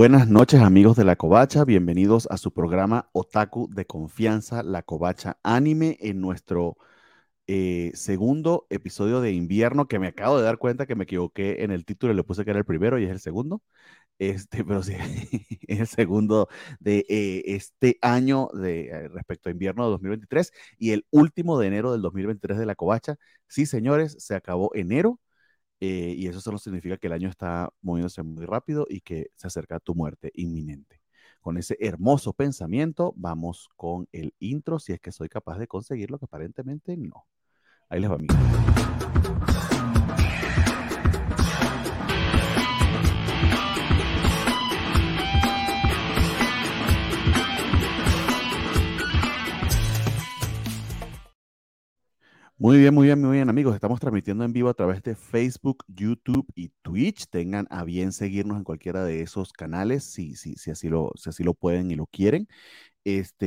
Buenas noches, amigos de La Covacha. Bienvenidos a su programa Otaku de Confianza, La Covacha Anime, en nuestro segundo episodio de invierno, que me acabo de dar cuenta que me equivoqué en el título, le puse que era el primero y es el segundo. Pero sí, es el segundo de este año respecto a invierno de 2023 y el último de enero del 2023 de La Covacha. Sí, señores, se acabó enero. Y eso solo significa que el año está moviéndose muy rápido y que se acerca a tu muerte inminente. Con ese hermoso pensamiento, vamos con el intro, si es que soy capaz de conseguirlo, que aparentemente no. Ahí les va, amigos. Muy bien, amigos. Estamos transmitiendo en vivo a través de Facebook, YouTube y Twitch. Tengan a bien seguirnos en cualquiera de esos canales, si así lo pueden y lo quieren.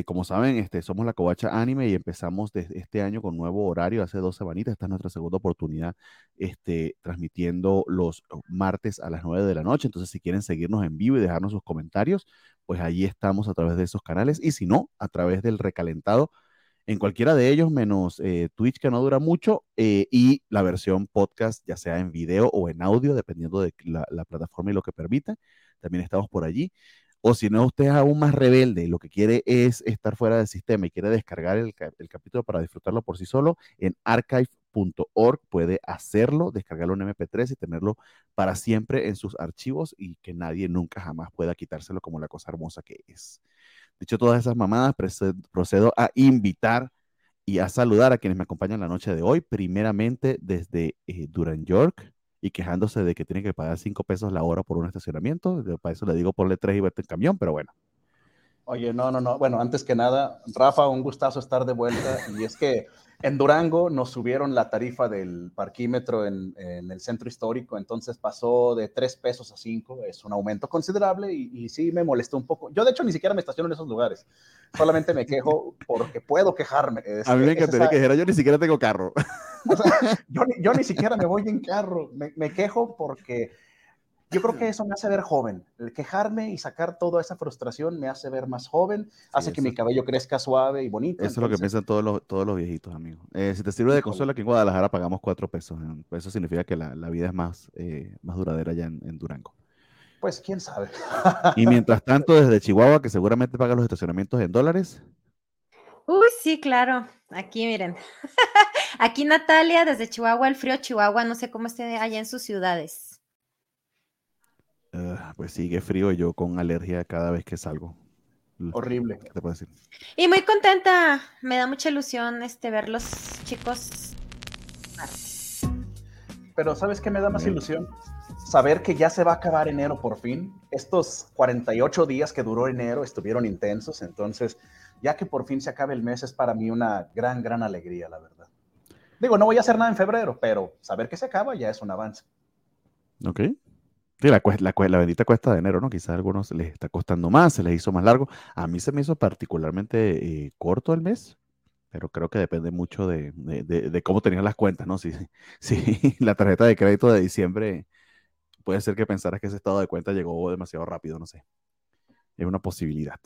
Como saben, somos La Covacha Anime y empezamos desde este año con nuevo horario, hace 2 semanitas. Esta es nuestra segunda oportunidad, transmitiendo los martes a las 9 de la noche. Entonces, si quieren seguirnos en vivo y dejarnos sus comentarios, pues allí estamos a través de esos canales. Y si no, a través del recalentado, en cualquiera de ellos, menos Twitch, que no dura mucho, y la versión podcast, ya sea en video o en audio, dependiendo de la plataforma y lo que permita. También estamos por allí. O si no, usted es aún más rebelde, lo que quiere es estar fuera del sistema y quiere descargar el capítulo para disfrutarlo por sí solo, en archive.org puede hacerlo, descargarlo en MP3 y tenerlo para siempre en sus archivos y que nadie nunca jamás pueda quitárselo, como la cosa hermosa que es. Dicho todas esas mamadas, procedo a invitar y a saludar a quienes me acompañan la noche de hoy, primeramente desde Durán, York, y quejándose de que tienen que pagar 5 pesos la hora por un estacionamiento. Para eso le digo, ponle 3 y vete en camión, pero bueno. Oye, no. Bueno, antes que nada, Rafa, un gustazo estar de vuelta. Y es que en Durango nos subieron la tarifa del parquímetro en el centro histórico, entonces pasó de 3 pesos a 5, es un aumento considerable y sí me molestó un poco. Yo de hecho ni siquiera me estaciono en esos lugares, solamente me quejo porque puedo quejarme. A mí me encantaría quejar, yo ni siquiera tengo carro. O sea, yo ni siquiera me voy en carro, me quejo porque yo creo que eso me hace ver joven. El quejarme y sacar toda esa frustración me hace ver más joven, hace que mi cabello crezca suave y bonito. Eso entonces es lo que piensan todos los viejitos, amigos. Si te sirve de consuelo, aquí en Guadalajara pagamos 4 pesos. Eso significa que la vida es más duradera allá en Durango. Pues quién sabe. Y mientras tanto, desde Chihuahua, que seguramente paga los estacionamientos en dólares. Uy, sí, claro. Aquí, miren. Aquí Natalia, desde Chihuahua, el frío Chihuahua, no sé cómo esté allá en sus ciudades. Pues sigue frío y yo con alergia cada vez que salgo. Horrible. ¿Qué te puedo decir? Y muy contenta, me da mucha ilusión ver los chicos. Pero ¿sabes qué me da más ilusión? Saber que ya se va a acabar enero por fin. Estos 48 días que duró enero estuvieron intensos, entonces ya que por fin se acabe el mes es para mí una gran, gran alegría, la verdad. Digo, no voy a hacer nada en febrero, pero saber que se acaba ya es un avance. Ok. Sí, la bendita cuesta de enero, ¿no? Quizás a algunos les está costando más, se les hizo más largo. A mí se me hizo particularmente corto el mes, pero creo que depende mucho de cómo tenían las cuentas, ¿no? Si la tarjeta de crédito de diciembre, puede ser que pensaras que ese estado de cuenta llegó demasiado rápido, no sé. Es una posibilidad.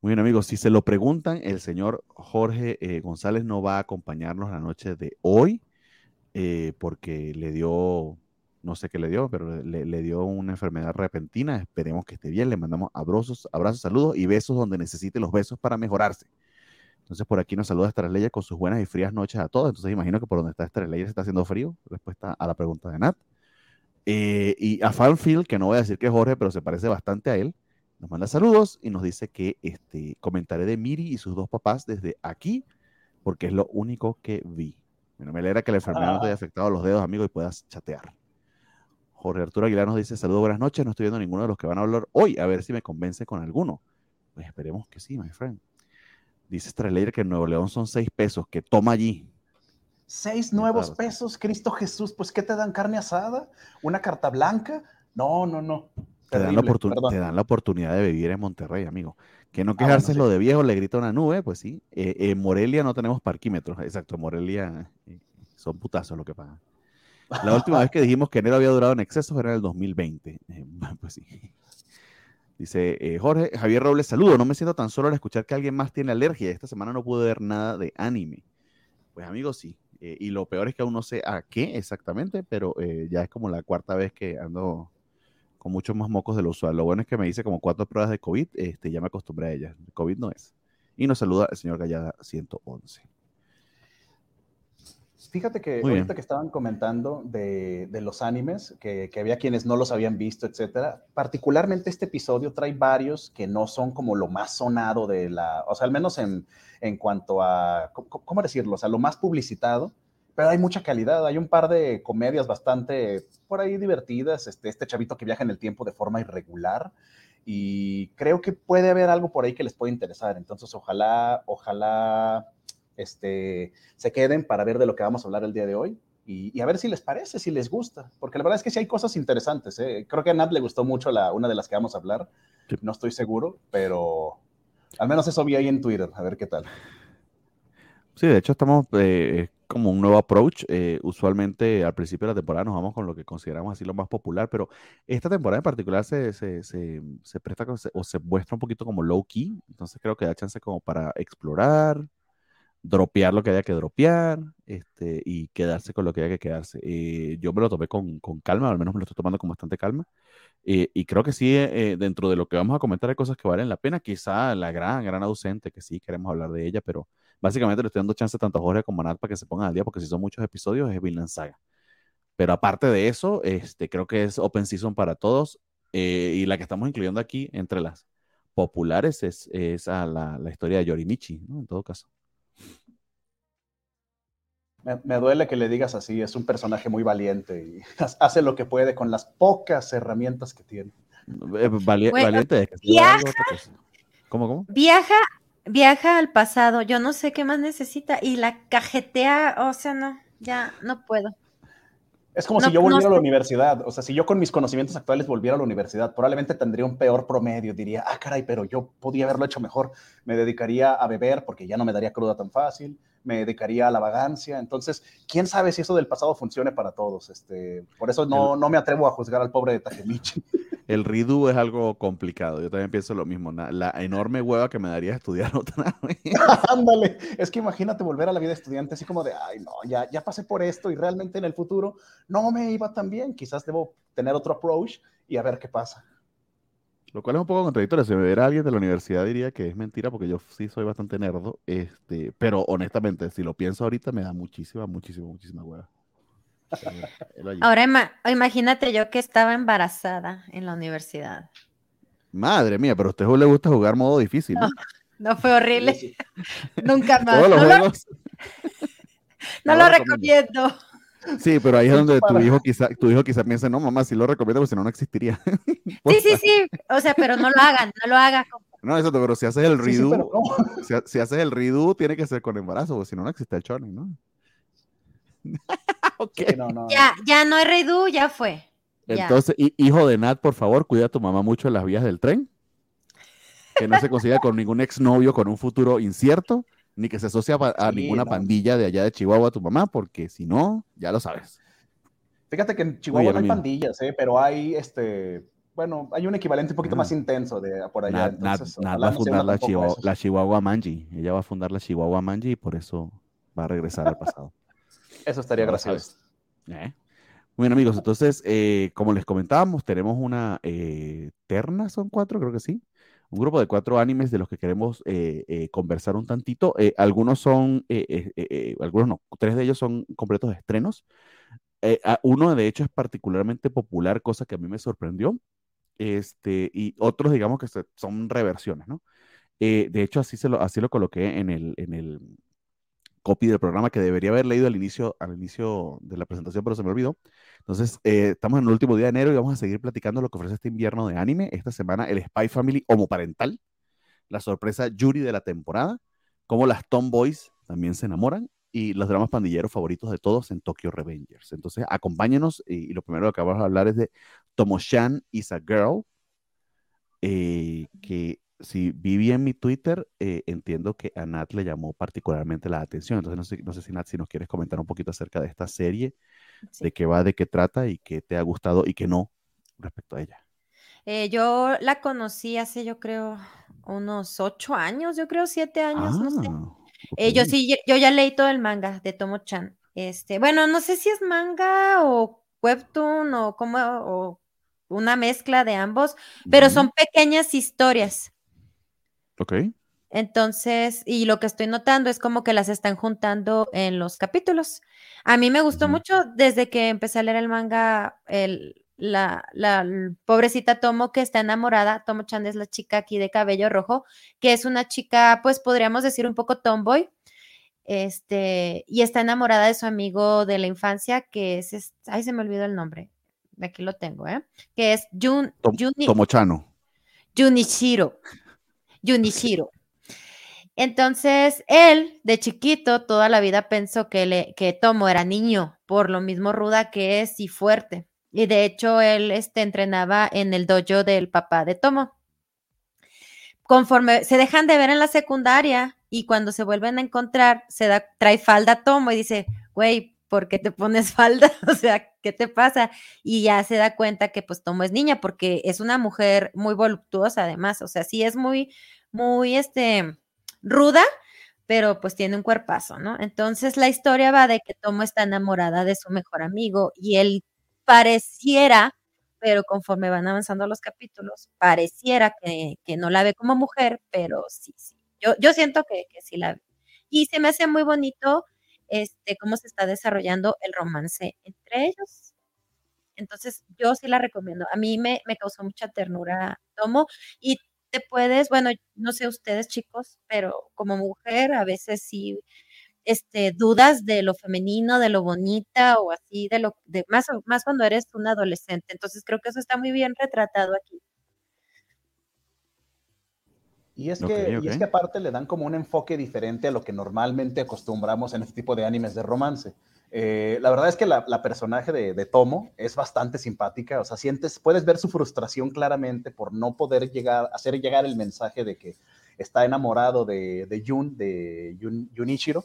Muy bien, amigos, si se lo preguntan, el señor Jorge González no va a acompañarnos la noche de hoy porque le dio... No sé qué le dio, pero le dio una enfermedad repentina. Esperemos que esté bien. Le mandamos abrazos, saludos y besos donde necesite los besos para mejorarse. Entonces, por aquí nos saluda Estrella con sus buenas y frías noches a todos. Entonces, imagino que por donde está Estrella se está haciendo frío. Respuesta a la pregunta de Nat. Y a Fanfield, que no voy a decir que es Jorge, pero se parece bastante a él, nos manda saludos y nos dice que comentaré de Miri y sus 2 papás desde aquí, porque es lo único que vi. Bueno, me alegra que la enfermedad no te haya afectado a los dedos, amigo, y puedas chatear. Jorge Arturo Aguilar nos dice, saludos, buenas noches, no estoy viendo ninguno de los que van a hablar hoy, a ver si me convence con alguno. Pues esperemos que sí, my friend. Dice Strelayer que en Nuevo León son 6 pesos, que toma allí. 6 nuevos pesos, Cristo Jesús, pues ¿qué te dan? ¿Carne asada? ¿Una carta blanca? No. Te dan la oportunidad de vivir en Monterrey, amigo. Que no quejarse lo de viejo, le grita una nube, pues sí. Morelia no tenemos parquímetros, exacto, Morelia son putazos lo que pagan. La última vez que dijimos que enero había durado en exceso era en el 2020. Pues sí. Dice, Jorge Javier Robles, saludo, no me siento tan solo al escuchar que alguien más tiene alergia. Esta semana no pude ver nada de anime. Pues amigos, sí. Y lo peor es que aún no sé a qué exactamente, pero ya es como la cuarta vez que ando con muchos más mocos de lo usual. Lo bueno es que me hice como 4 pruebas de COVID, ya me acostumbré a ellas. COVID no es. Y nos saluda el señor Gallada 111. Fíjate que ahorita que estaban comentando de los animes, que había quienes no los habían visto, etcétera. Particularmente este episodio trae varios que no son como lo más sonado de la... O sea, al menos en cuanto a... ¿Cómo decirlo? O sea, lo más publicitado, pero hay mucha calidad. Hay un par de comedias bastante por ahí divertidas. Este chavito que viaja en el tiempo de forma irregular. Y creo que puede haber algo por ahí que les puede interesar. Entonces, ojalá... se queden para ver de lo que vamos a hablar el día de hoy y a ver si les parece, si les gusta, porque la verdad es que sí hay cosas interesantes, ¿eh? Creo que a Nat le gustó mucho una de las que vamos a hablar, sí. No estoy seguro, pero al menos eso vi ahí en Twitter, a ver qué tal. Sí, de hecho estamos como un nuevo approach, usualmente al principio de la temporada nos vamos con lo que consideramos así lo más popular, pero esta temporada en particular se presta o se muestra un poquito como low key, entonces creo que da chance como para explorar, dropear lo que haya que dropear, y quedarse con lo que haya que quedarse. Yo me lo tomé con calma, al menos me lo estoy tomando con bastante calma, y creo que sí, dentro de lo que vamos a comentar hay cosas que valen la pena, quizá la gran ausente, que sí queremos hablar de ella, pero básicamente le estoy dando chance tanto a Jorge como a Nat para que se pongan al día, porque si son muchos episodios es Vinland Saga. Pero aparte de eso, creo que es open season para todos, y la que estamos incluyendo aquí entre las populares es a la historia de Yorimichi, ¿no? En todo caso. Me duele que le digas así, es un personaje muy valiente y hace lo que puede con las pocas herramientas que tiene. Valiente. Viaja. ¿Cómo? Viaja al pasado, yo no sé qué más necesita y la cajetea, o sea, no, ya no puedo. Es como si yo volviera a la universidad, o sea, si yo con mis conocimientos actuales volviera a la universidad, probablemente tendría un peor promedio, diría, caray, pero yo podía haberlo hecho mejor, me dedicaría a beber porque ya no me daría cruda tan fácil, me dedicaría a la vagancia, entonces, quién sabe si eso del pasado funcione para todos, por eso no me atrevo a juzgar al pobre de Takemichi. El redo es algo complicado, yo también pienso lo mismo, la enorme hueva que me daría estudiar otra vez. Ándale, es que imagínate volver a la vida estudiante así como de, ya pasé por esto y realmente en el futuro no me iba tan bien, quizás debo tener otro approach y a ver qué pasa. Lo cual es un poco contradictorio. Si me viera alguien de la universidad diría que es mentira, porque yo sí soy bastante nerdo, pero honestamente, si lo pienso ahorita, me da muchísima hueva. Ahora imagínate yo que estaba embarazada en la universidad. Madre mía, pero a usted le gusta jugar modo difícil, ¿no? No fue horrible. Sí. Nunca más. No lo recomiendo. Sí, pero ahí es donde tu hijo quizá piense, no, mamá, sí lo recomiendo, porque si no, no existiría. Sí, o sea, pero no lo hagas. No, exacto, pero si haces el redo, sí, si haces el redo, tiene que ser con embarazo, porque si no, no existe el shonen, ¿no? Okay. Sí, no. Ya no hay redo, ya fue. Entonces, ya. Hijo de Nat, por favor, cuida a tu mamá mucho en las vías del tren, que no se consiga con ningún exnovio con un futuro incierto, ni que se asocie a ninguna pandilla de allá de Chihuahua a tu mamá, porque si no, ya lo sabes. Fíjate que en Chihuahua no hay pandillas, pero hay, hay un equivalente un poquito más intenso de por allá. Entonces, Nat va a fundar la Chihuahua Manji. Ella va a fundar la Chihuahua Manji y por eso va a regresar al pasado. Eso estaría gracioso. Muy bien, amigos, entonces, como les comentábamos, tenemos una terna, son 4, creo que sí. Un grupo de 4 animes de los que queremos conversar un tantito. Algunos no, 3 de ellos son completos estrenos. Uno, de hecho, es particularmente popular, cosa que a mí me sorprendió. Y otros, digamos, que son reversiones, ¿no? De hecho, así lo coloqué en el copy del programa, que debería haber leído al inicio de la presentación, pero se me olvidó. Entonces, estamos en el último día de enero y vamos a seguir platicando lo que ofrece este invierno de anime. Esta semana, el Spy Family homoparental, la sorpresa Yuri de la temporada, cómo las tomboys también se enamoran, y los dramas pandilleros favoritos de todos en Tokyo Revengers. Entonces, acompáñenos, y lo primero que vamos a hablar es de Tomo-chan is a Girl, que... Si vi bien mi Twitter, entiendo que a Nat le llamó particularmente la atención. Entonces, no sé si Nat, si nos quieres comentar un poquito acerca de esta serie, sí, de qué va, de qué trata y qué te ha gustado y qué no respecto a ella. Yo la conocí hace, yo creo, unos 8 años, yo creo 7 años, no sé. Okay. Yo ya leí todo el manga de Tomo-chan. Bueno, no sé si es manga o webtoon o como o una mezcla de ambos, pero son pequeñas historias. Ok. Entonces, y lo que estoy notando es como que las están juntando en los capítulos. A mí me gustó mucho desde que empecé a leer el manga, la pobrecita Tomo que está enamorada. Tomo-chan es la chica aquí de cabello rojo, que es una chica, pues podríamos decir un poco tomboy, y está enamorada de su amigo de la infancia, que es, ay, se me olvidó el nombre, aquí lo tengo, que es Junichiro. Entonces, él, de chiquito, toda la vida pensó que Tomo era niño, por lo mismo ruda que es y fuerte. Y de hecho, él entrenaba en el dojo del papá de Tomo. Conforme se dejan de ver en la secundaria y cuando se vuelven a encontrar, trae falda a Tomo y dice, güey, ¿por qué te pones falda? O sea, ¿qué te pasa? Y ya se da cuenta que pues Tomo es niña, porque es una mujer muy voluptuosa además. O sea, sí es muy, muy, ruda, pero pues tiene un cuerpazo, ¿no? Entonces la historia va de que Tomo está enamorada de su mejor amigo y él pareciera, pero conforme van avanzando los capítulos, pareciera que no la ve como mujer, pero sí. Yo siento que sí la ve. Y se me hace muy bonito cómo se está desarrollando el romance entre ellos. Entonces yo sí la recomiendo. A mí me causó mucha ternura Tomo, y te puedes, bueno, no sé ustedes chicos, pero como mujer a veces sí dudas de lo femenino, de lo bonita o así, más cuando eres un adolescente. Entonces creo que eso está muy bien retratado aquí. Y es que aparte le dan como un enfoque diferente a lo que normalmente acostumbramos en este tipo de animes de romance. La verdad es que la personaje de Tomo es bastante simpática, o sea, puedes ver su frustración claramente por no poder hacer llegar el mensaje de que está enamorado de Junichiro,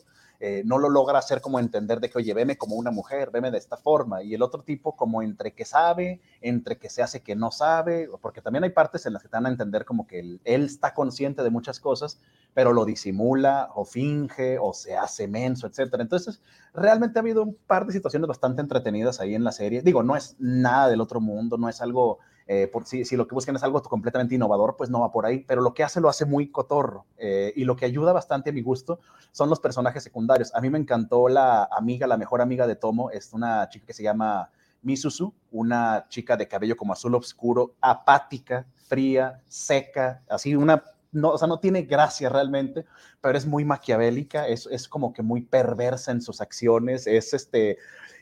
no lo logra hacer como entender de que, oye, veme como una mujer, veme de esta forma, y el otro tipo como entre que sabe, entre que se hace que no sabe, porque también hay partes en las que te van a entender como que él está consciente de muchas cosas, pero lo disimula o finge o se hace menso, etcétera. Entonces, realmente ha habido un par de situaciones bastante entretenidas ahí en la serie. Digo, no es nada del otro mundo, no es algo, si lo que buscan es algo completamente innovador, pues no va por ahí, pero lo que hace lo hace muy cotorro. Y lo que ayuda bastante a mi gusto son los personajes secundarios. A mí me encantó la mejor amiga de Tomo, es una chica que se llama Misuzu, una chica de cabello como azul oscuro, apática, fría, seca, así una... No, o sea, no tiene gracia realmente, pero es muy maquiavélica, es como que muy perversa en sus acciones, es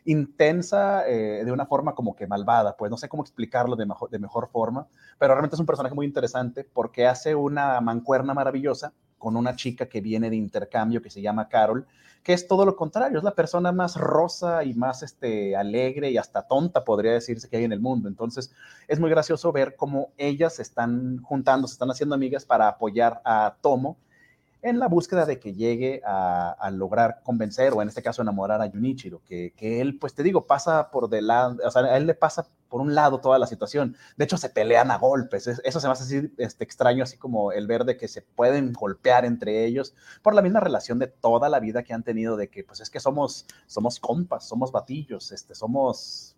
intensa de una forma como que malvada, pues no sé cómo explicarlo de mejor forma, pero realmente es un personaje muy interesante porque hace una mancuerna maravillosa con una chica que viene de intercambio que se llama Carol, que es todo lo contrario, es la persona más rosa y más alegre y hasta tonta podría decirse que hay en el mundo. Entonces es muy gracioso ver cómo ellas se están juntando, se están haciendo amigas para apoyar a Tomo en la búsqueda de que llegue a lograr convencer, o en este caso enamorar a Junichiro, que él, pues te digo, pasa por delante, o sea, a él le pasa por un lado toda la situación. De hecho, se pelean a golpes. Eso se me hace así extraño, así como el ver de que se pueden golpear entre ellos por la misma relación de toda la vida que han tenido, de que, pues es que somos compas, somos batillos, somos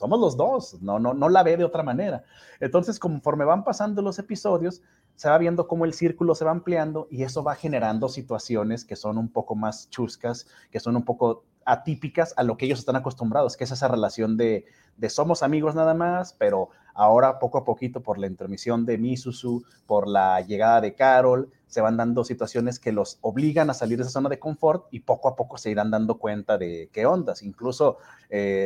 los dos, no la ve de otra manera. Entonces, conforme van pasando los episodios, se va viendo cómo el círculo se va ampliando y eso va generando situaciones que son un poco más chuscas, que son un poco atípicas a lo que ellos están acostumbrados, que es esa relación de somos amigos nada más, pero ahora poco a poquito por la intromisión de Misuzu, por la llegada de Carol, se van dando situaciones que los obligan a salir de esa zona de confort y poco a poco se irán dando cuenta de qué ondas. Incluso,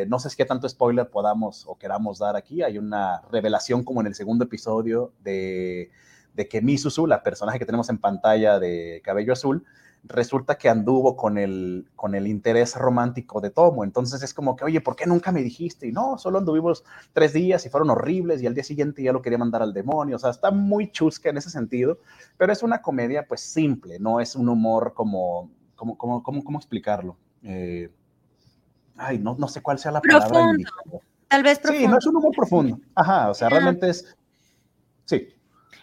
no sé si qué tanto spoiler podamos o queramos dar aquí, hay una revelación como en el segundo episodio de que Misuzu, la personaje que tenemos en pantalla de cabello azul, resulta que anduvo con el interés romántico de Tomo. Entonces es como que, oye, ¿por qué nunca me dijiste? Y no, solo anduvimos 3 días y fueron horribles, y al día siguiente ya lo quería mandar al demonio. O sea, está muy chusca en ese sentido, pero es una comedia pues simple, no es un humor ¿cómo explicarlo? No sé cuál sea la palabra. Profundo. Tal vez profundo. Sí, no es un humor profundo. Ajá, o sea, realmente es Sí.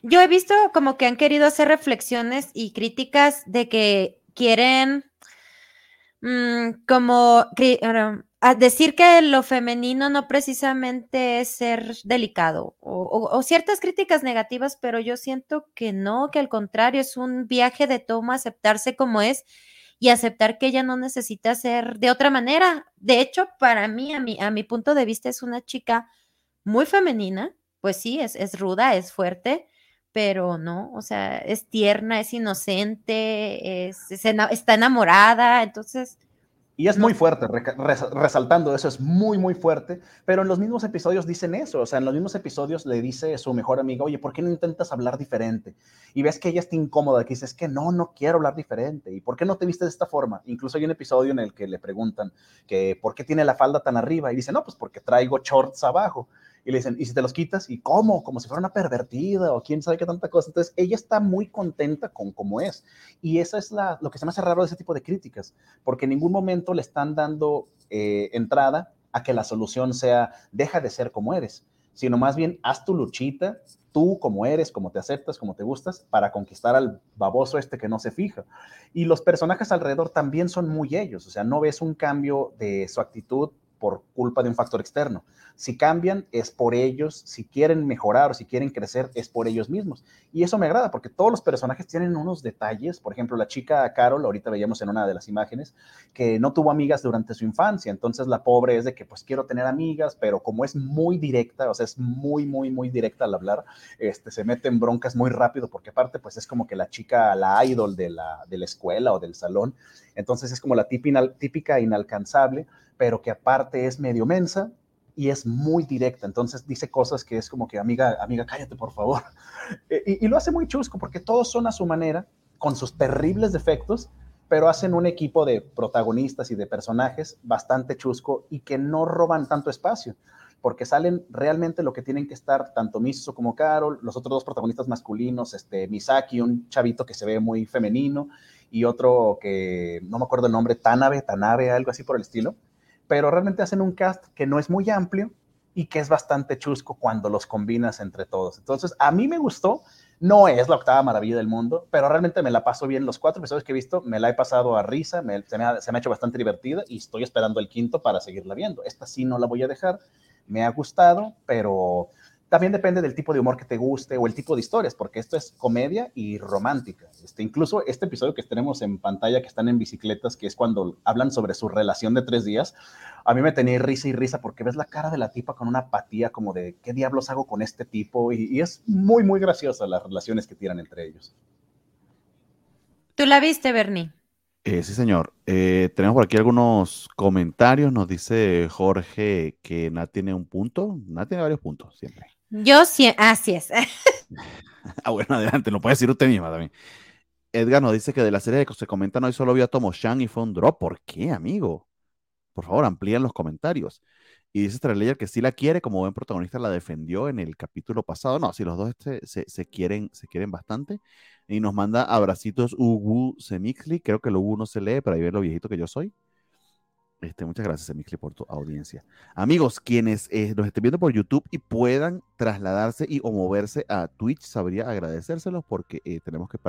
Yo he visto como que han querido hacer reflexiones y críticas de que quieren decir que lo femenino no precisamente es ser delicado o ciertas críticas negativas, pero yo siento que no, que al contrario es un viaje de Tomo aceptarse como es y aceptar que ella no necesita ser de otra manera. De hecho, para mí, a mi punto de vista, es una chica muy femenina. Pues sí, es ruda, es fuerte, pero no, o sea, es tierna, es inocente, está enamorada, entonces... Y es muy fuerte, resaltando eso, es muy, muy fuerte, pero en los mismos episodios dicen eso, o sea, en los mismos episodios le dice su mejor amiga, oye, ¿por qué no intentas hablar diferente? Y ves que ella está incómoda, que dice, es que no quiero hablar diferente, ¿y por qué no te viste de esta forma? Incluso hay un episodio en el que le preguntan que ¿por qué tiene la falda tan arriba? Y dice, no, pues porque traigo shorts abajo. Y le dicen, ¿y si te los quitas? ¿Y cómo? Como si fuera una pervertida o quién sabe qué tanta cosa. Entonces, ella está muy contenta con cómo es. Y eso es lo que se me hace raro de ese tipo de críticas, porque en ningún momento le están dando entrada a que la solución sea, deja de ser como eres, sino más bien, haz tu luchita, tú como eres, como te aceptas, como te gustas, para conquistar al baboso este que no se fija. Y los personajes alrededor también son muy ellos. O sea, no ves un cambio de su actitud por culpa de un factor externo. Si cambian, es por ellos. Si quieren mejorar o si quieren crecer, es por ellos mismos. Y eso me agrada, porque todos los personajes tienen unos detalles. Por ejemplo, la chica Carol, ahorita veíamos en una de las imágenes, que no tuvo amigas durante su infancia. Entonces, la pobre es de que, pues, quiero tener amigas, pero como es muy directa, o sea, es muy, muy, muy directa al hablar, se mete en broncas muy rápido, porque aparte, pues, es como que la chica, la idol de la escuela o del salón. Entonces, es como la típica inalcanzable, pero que aparte es medio mensa y es muy directa. Entonces dice cosas que es como que, amiga, cállate, por favor. Y lo hace muy chusco, porque todos son a su manera, con sus terribles defectos, pero hacen un equipo de protagonistas y de personajes bastante chusco y que no roban tanto espacio, porque salen realmente lo que tienen que estar, tanto Misuzu como Carol, los otros dos protagonistas masculinos, Misaki, un chavito que se ve muy femenino, y otro que, no me acuerdo el nombre, Tanabe, algo así por el estilo. Pero realmente hacen un cast que no es muy amplio y que es bastante chusco cuando los combinas entre todos. Entonces, a mí me gustó. No es la octava maravilla del mundo, pero realmente me la paso bien. Los 4 episodios que he visto, me la he pasado a risa, se me ha hecho bastante divertida y estoy esperando el 5 para seguirla viendo. Esta sí no la voy a dejar. Me ha gustado, pero también depende del tipo de humor que te guste o el tipo de historias, porque esto es comedia y romántica. Incluso este episodio que tenemos en pantalla, que están en bicicletas, que es cuando hablan sobre su relación de 3 días, a mí me tenía risa y risa, porque ves la cara de la tipa con una apatía como de ¿qué diablos hago con este tipo? Y es muy, muy graciosa las relaciones que tiran entre ellos. ¿Tú la viste, Bernie? Sí, señor. Tenemos por aquí algunos comentarios. Nos dice Jorge que Nat tiene un punto. Nat tiene varios puntos siempre. Yo sí, así es. Bueno, adelante, lo puede decir usted misma también. Edgar nos dice que de la serie que se comentan hoy solo vio a Tomo-chan y fue un drop. ¿Por qué, amigo? Por favor, amplían los comentarios. Y dice Treleyer que sí la quiere, como buen protagonista la defendió en el capítulo pasado. No, si los dos se quieren bastante. Y nos manda abracitos Ugu Semixli. Creo que el Ugu no se lee, pero ahí ve lo viejito que yo soy. Muchas gracias, Semixli, por tu audiencia. Amigos, quienes nos estén viendo por YouTube y puedan trasladarse o moverse a Twitch, sabría agradecérselos, porque tenemos que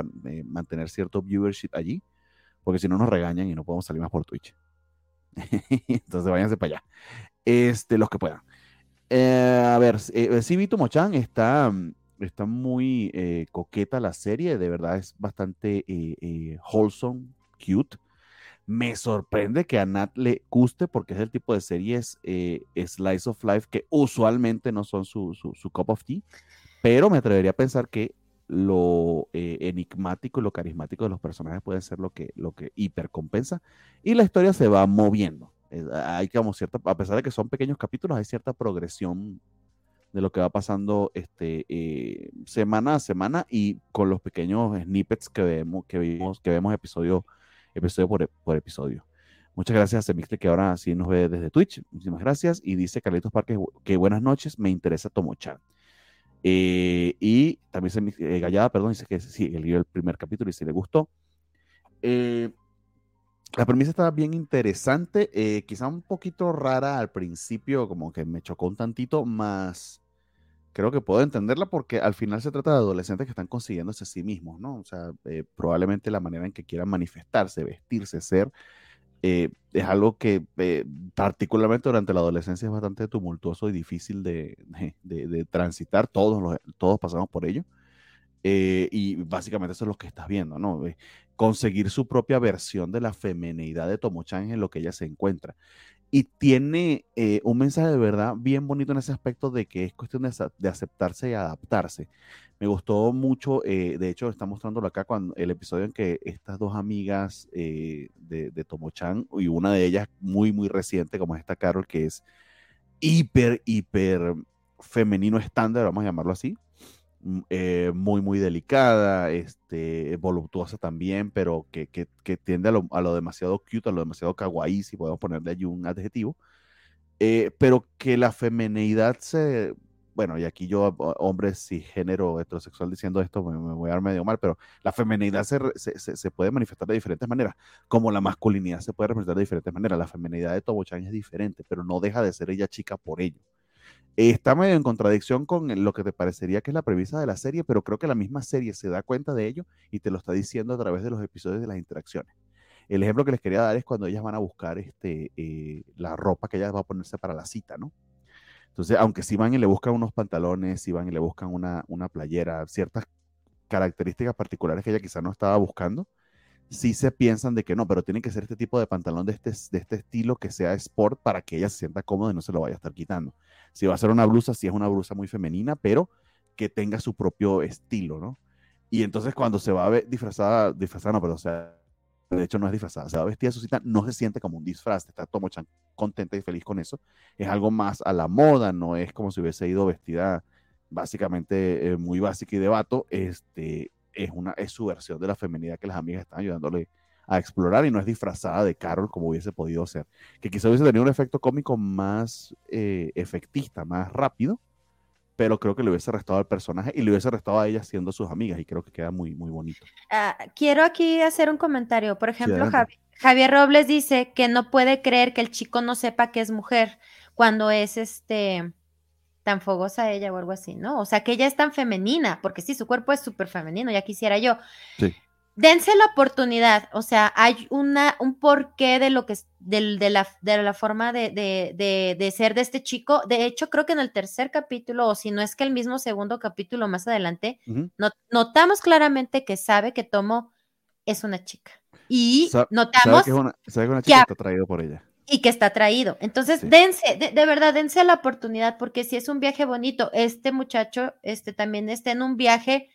mantener cierto viewership allí, porque si no nos regañan y no podemos salir más por Twitch. Entonces váyanse para allá. Los que puedan. A ver, sí, Vito Mochan está muy coqueta la serie, de verdad es bastante wholesome, cute. Me sorprende que a Nat le guste, porque es el tipo de series slice of life que usualmente no son su cup of tea, pero me atrevería a pensar que lo enigmático y lo carismático de los personajes puede ser lo que hipercompensa, y la historia se va moviendo. Hay como cierta, a pesar de que son pequeños capítulos, hay cierta progresión de lo que va pasando semana a semana, y con los pequeños snippets que vemos episodio por episodio. Muchas gracias a Semixle, que ahora sí nos ve desde Twitch. Muchísimas gracias. Y dice Carlitos Parques que buenas noches, me interesa Tomo-chan. Y también Semixle, Gallada, perdón, dice que sí, él vio el primer capítulo y se le gustó. La premisa está bien interesante, quizá un poquito rara al principio, como que me chocó un tantito, más creo que puedo entenderla porque al final se trata de adolescentes que están consiguiéndose a sí mismos, ¿no? O sea, probablemente la manera en que quieran manifestarse, vestirse, ser, es algo que particularmente durante la adolescencia es bastante tumultuoso y difícil de transitar. Todos pasamos por ello. Y básicamente eso es lo que estás viendo, ¿no? Conseguir su propia versión de la femineidad de Tomo-chan en lo que ella se encuentra. Y tiene un mensaje de verdad bien bonito en ese aspecto de que es cuestión de aceptarse y adaptarse. Me gustó mucho, de hecho está mostrándolo acá cuando el episodio en que estas dos amigas de Tomo-chan, y una de ellas muy muy reciente como es esta Carol, que es hiper femenino estándar, vamos a llamarlo así. Muy muy delicada, voluptuosa también, pero que tiende a lo demasiado cute, a lo demasiado kawaii, si podemos ponerle allí un adjetivo, pero que la femineidad se, bueno, y aquí yo, hombre cisgénero heterosexual diciendo esto, me voy a dar medio mal, pero la femineidad se puede manifestar de diferentes maneras, como la masculinidad se puede representar de diferentes maneras. La femineidad de Tomo-chan es diferente, pero no deja de ser ella chica por ello. Está medio en contradicción con lo que te parecería que es la premisa de la serie, pero creo que la misma serie se da cuenta de ello y te lo está diciendo a través de los episodios, de las interacciones. El ejemplo que les quería dar es cuando ellas van a buscar la ropa que ellas van a ponerse para la cita, ¿no? Entonces, aunque si van y le buscan unos pantalones, si van y le buscan una playera, ciertas características particulares que ella quizás no estaba buscando, sí se piensan de que no, pero tienen que ser este tipo de pantalón de este estilo que sea sport para que ella se sienta cómoda y no se lo vaya a estar quitando. Si va a ser una blusa, sí es una blusa muy femenina, pero que tenga su propio estilo, ¿no? Y entonces cuando se va a ver disfrazada no, pero o sea, de hecho no es disfrazada, se va a vestir a su cita, no se siente como un disfraz, está Tomo-chan contenta y feliz con eso, es algo más a la moda, no es como si hubiese ido vestida básicamente muy básica y de vato, es su versión de la feminidad que las amigas están ayudándole a explorar y no es disfrazada de Carol como hubiese podido ser. Que quizá hubiese tenido un efecto cómico más efectista, más rápido, pero creo que le hubiese restado al personaje y le hubiese restado a ellas siendo sus amigas y creo que queda muy, muy bonito. Quiero aquí hacer un comentario. Por ejemplo, sí, Javier Robles dice que no puede creer que el chico no sepa que es mujer cuando es tan fogosa ella o algo así, ¿no? O sea, que ella es tan femenina, porque sí, su cuerpo es súper femenino, ya quisiera yo. Sí. Dense la oportunidad, o sea, hay un porqué de lo que de la forma de ser de este chico. De hecho, creo que en el tercer capítulo, o si no es que el mismo segundo capítulo más adelante, notamos claramente que sabe que Tomo es una chica. Y notamos sabe que una chica está atraído por ella. Y que está atraído. Entonces, sí. Dense, de verdad, dense la oportunidad, porque si es un viaje bonito, este muchacho también está en un viaje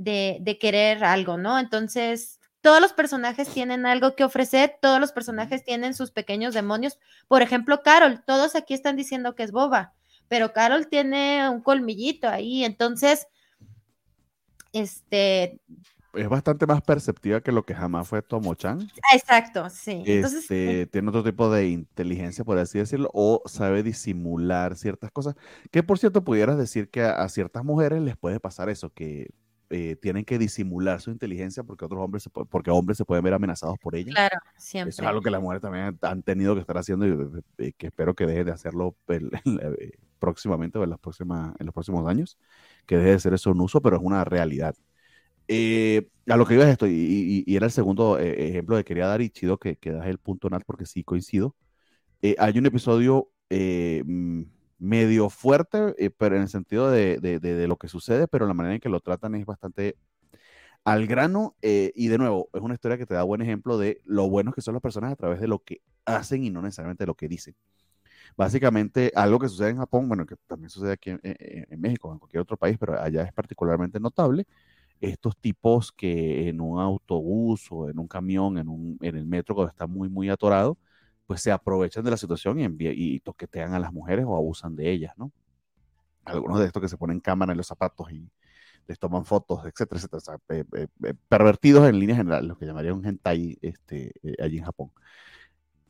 de querer algo, ¿no? Entonces, todos los personajes tienen algo que ofrecer, todos los personajes tienen sus pequeños demonios. Por ejemplo, Carol, todos aquí están diciendo que es boba, pero Carol tiene un colmillito ahí, entonces, es bastante más perceptiva que lo que jamás fue Tomo-chan. Exacto, sí. Entonces, tiene otro tipo de inteligencia, por así decirlo, o sabe disimular ciertas cosas. Que, por cierto, pudieras decir que a ciertas mujeres les puede pasar eso, que tienen que disimular su inteligencia porque hombres se pueden ver amenazados por ella. Claro, siempre. Eso es algo que las mujeres también han tenido que estar haciendo y que espero que deje de hacerlo próximamente o en los próximos años, que deje de ser eso un uso, pero es una realidad. A lo que iba es esto, y era el segundo ejemplo que quería dar, y chido que das el punto, Nat, porque sí coincido. Hay un episodio medio fuerte, pero en el sentido de lo que sucede, pero la manera en que lo tratan es bastante al grano, y de nuevo, es una historia que te da buen ejemplo de lo buenos que son las personas a través de lo que hacen y no necesariamente lo que dicen. Básicamente, algo que sucede en Japón, bueno, que también sucede aquí en México, en cualquier otro país, pero allá es particularmente notable. Estos tipos que en un autobús o en un camión, en el metro, cuando está muy, muy atorado, pues se aprovechan de la situación y toquetean a las mujeres o abusan de ellas, ¿no? Algunos de estos que se ponen cámara en los zapatos y les toman fotos, etcétera, etcétera. O sea, pervertidos en línea general, lo que llamarían un hentai allí en Japón.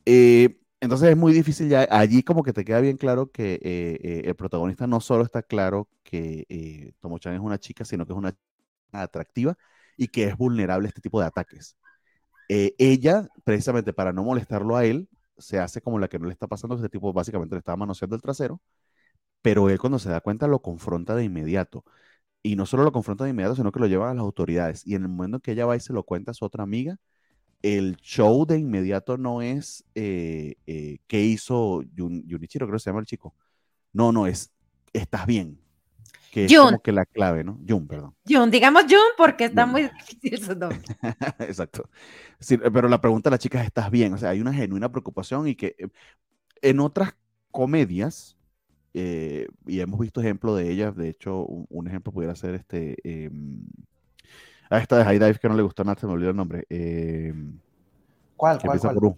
Entonces es muy difícil ya, allí como que te queda bien claro que el protagonista no solo está claro que Tomo-chan es una chica, sino que es una atractiva y que es vulnerable a este tipo de ataques. Ella, precisamente para no molestarlo a él, se hace como la que no le está pasando, ese tipo básicamente le estaba manoseando el trasero, pero él cuando se da cuenta lo confronta de inmediato. Y no solo lo confronta de inmediato, sino que lo lleva a las autoridades. Y en el momento que ella va y se lo cuenta a su otra amiga, el show de inmediato no es qué hizo Junichiro, creo que se llama el chico. No, es estás bien. Que Jun. Es como que la clave, ¿no? Jun, digamos Jun porque está Jun. Muy difícil su nombre. Exacto. Sí, pero la pregunta a las chicas, ¿estás bien? O sea, hay una genuina preocupación y que en otras comedias, y hemos visto ejemplos de ellas, de hecho, un ejemplo pudiera ser esta de Hi Dive que no le gustó nada, se me olvidó el nombre. ¿Cuál? Por U.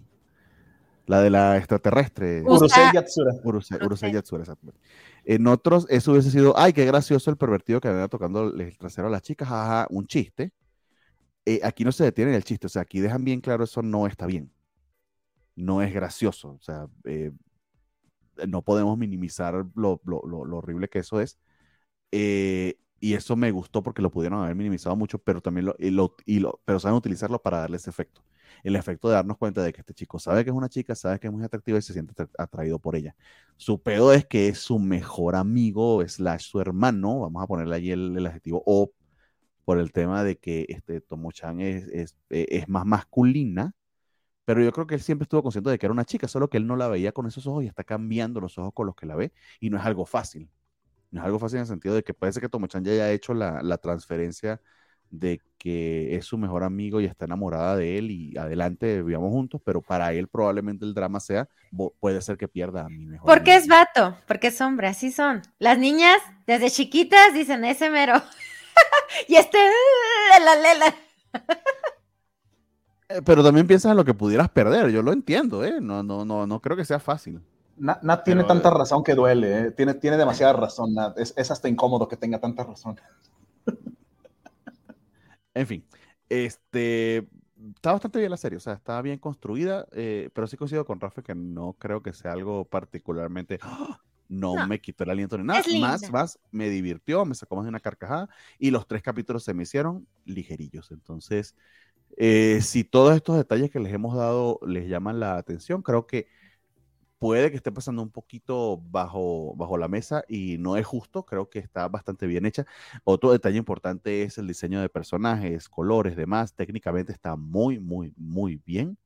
La de la extraterrestre. Urusei Yatsura. Urusei Yatsura, exactamente. En otros, eso hubiese sido, ay, qué gracioso el pervertido que venía tocando el trasero a las chicas, ajá, un chiste. Aquí no se detienen el chiste, o sea, aquí dejan bien claro, eso no está bien. No es gracioso, o sea, no podemos minimizar lo horrible que eso es. Y eso me gustó porque lo pudieron haber minimizado mucho, pero también pero saben utilizarlo para darle ese efecto. El efecto de darnos cuenta de que este chico sabe que es una chica, sabe que es muy atractiva y se siente atraído por ella. Su pedo es que es su mejor amigo / su hermano, vamos a ponerle allí el adjetivo o, por el tema de que Tomo-chan es más masculina, pero yo creo que él siempre estuvo consciente de que era una chica, solo que él no la veía con esos ojos y está cambiando los ojos con los que la ve, y no es algo fácil. No es algo fácil en el sentido de que parece que Tomo-chan ya haya hecho la transferencia de que es su mejor amigo y está enamorada de él y adelante vivamos juntos, pero para él probablemente el drama sea, puede ser que pierda a mi mejor amigo. Porque es vato, porque es hombre, así son. Las niñas desde chiquitas dicen, ese mero. Y lela. Pero también piensas en lo que pudieras perder, yo lo entiendo, no creo que sea fácil. Nat tiene tanta razón que duele, tiene demasiada razón, Nat, es hasta incómodo que tenga tanta razón. En fin, está bastante bien la serie, o sea, está bien construida, pero sí coincido con Rafa que no creo que sea algo particularmente, no me quitó el aliento ni nada, más me divirtió, me sacó más de una carcajada, y los 3 capítulos se me hicieron ligerillos, entonces, si todos estos detalles que les hemos dado les llaman la atención, creo que puede que esté pasando un poquito bajo la mesa y no es justo, creo que está bastante bien hecha. Otro detalle importante es el diseño de personajes, colores, demás, técnicamente está muy, muy, muy bien,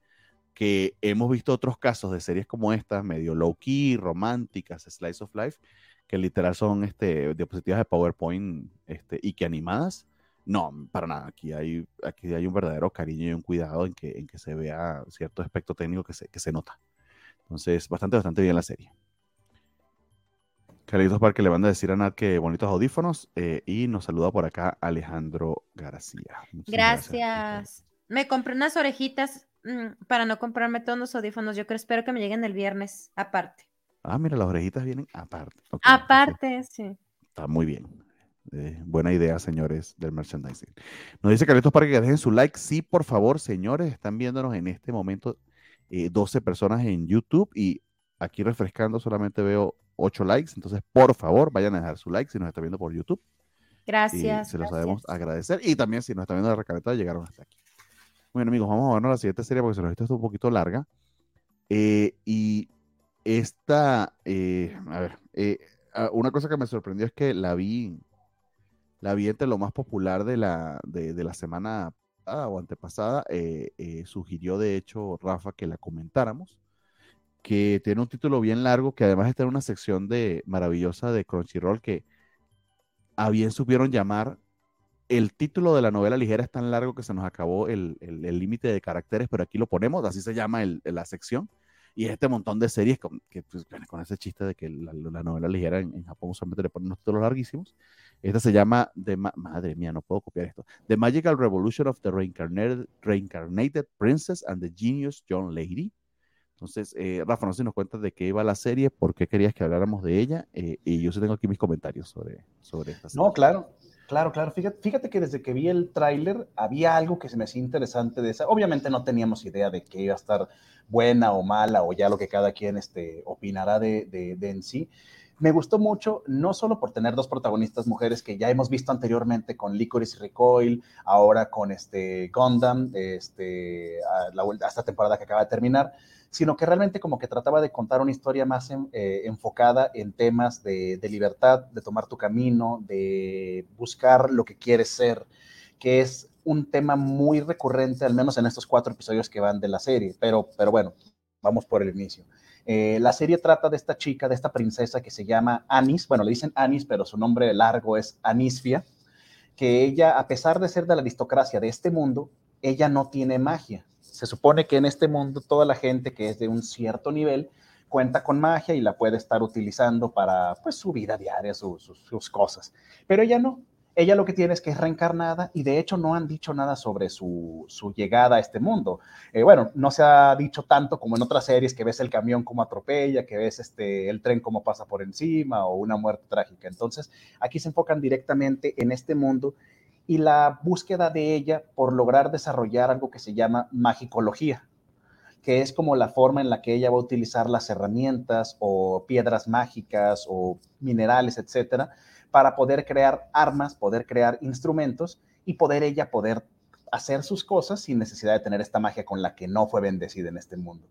que hemos visto otros casos de series como estas, medio low-key, románticas, slice of life, que literal son diapositivas de PowerPoint y que animadas. No, para nada, aquí hay un verdadero cariño y un cuidado en que se vea cierto aspecto técnico que se nota. Entonces, bastante bien la serie. Carlitos Parque le manda a decir a Nat que bonitos audífonos, y nos saluda por acá Alejandro García. Gracias. Me compré unas orejitas para no comprarme todos los audífonos. Yo creo, espero que me lleguen el viernes, aparte. Ah, mira, las orejitas vienen aparte. Okay, aparte, sí. Está muy bien. Buena idea, señores del merchandising. Nos dice Carlitos Parque que dejen su like. Sí, por favor, señores, están viéndonos en este momento 12 personas en YouTube y aquí refrescando solamente veo 8 likes, entonces por favor vayan a dejar su like si nos está viendo por YouTube. Gracias. Y se los sabemos agradecer, y también si nos están viendo de Recaneta llegaron hasta aquí. Bueno amigos, vamos a vernos la siguiente serie porque se nos está un poquito larga, y esta a ver, una cosa que me sorprendió es que la vi entre lo más popular de la semana o antepasada, sugirió de hecho Rafa que la comentáramos, que tiene un título bien largo, que además está en una sección maravillosa de Crunchyroll, que a bien supieron llamar el título de la novela ligera, es tan largo que se nos acabó el límite de caracteres, pero aquí lo ponemos, así se llama la sección, y es este montón de series con ese chiste de que la novela ligera en Japón solamente le ponen unos títulos larguísimos. Esta se llama madre mía, no puedo copiar esto. The Magical Revolution of the Reincarnated Princess and the Genius Young Lady. Entonces, Rafa, no sé si nos cuentas de qué iba la serie, por qué querías que habláramos de ella, y yo sí tengo aquí mis comentarios sobre esta serie. No, claro. Fíjate que desde que vi el tráiler había algo que se me hacía interesante de esa. Obviamente no teníamos idea de que iba a estar buena o mala, o ya lo que cada quien opinará de en sí. Me gustó mucho, no solo por tener dos protagonistas mujeres que ya hemos visto anteriormente con Lycoris Recoil, ahora con Gundam, esta temporada que acaba de terminar, sino que realmente como que trataba de contar una historia más enfocada en temas de libertad, de tomar tu camino, de buscar lo que quieres ser, que es un tema muy recurrente, al menos en estos 4 episodios que van de la serie, pero bueno, vamos por el inicio. La serie trata de esta chica, de esta princesa que se llama Anis, bueno, le dicen Anis, pero su nombre largo es Anisphia, que ella, a pesar de ser de la aristocracia de este mundo, ella no tiene magia. Se supone que en este mundo toda la gente que es de un cierto nivel cuenta con magia y la puede estar utilizando para, pues, su vida diaria, sus cosas, pero ella no. Ella lo que tiene es que es reencarnada y de hecho no han dicho nada sobre su llegada a este mundo. Bueno, no se ha dicho tanto como en otras series que ves el camión como atropella, que ves el tren como pasa por encima o una muerte trágica. Entonces, aquí se enfocan directamente en este mundo y la búsqueda de ella por lograr desarrollar algo que se llama magicología, que es como la forma en la que ella va a utilizar las herramientas o piedras mágicas o minerales, etcétera, para poder crear armas, poder crear instrumentos y poder hacer sus cosas sin necesidad de tener esta magia con la que no fue bendecida en este mundo.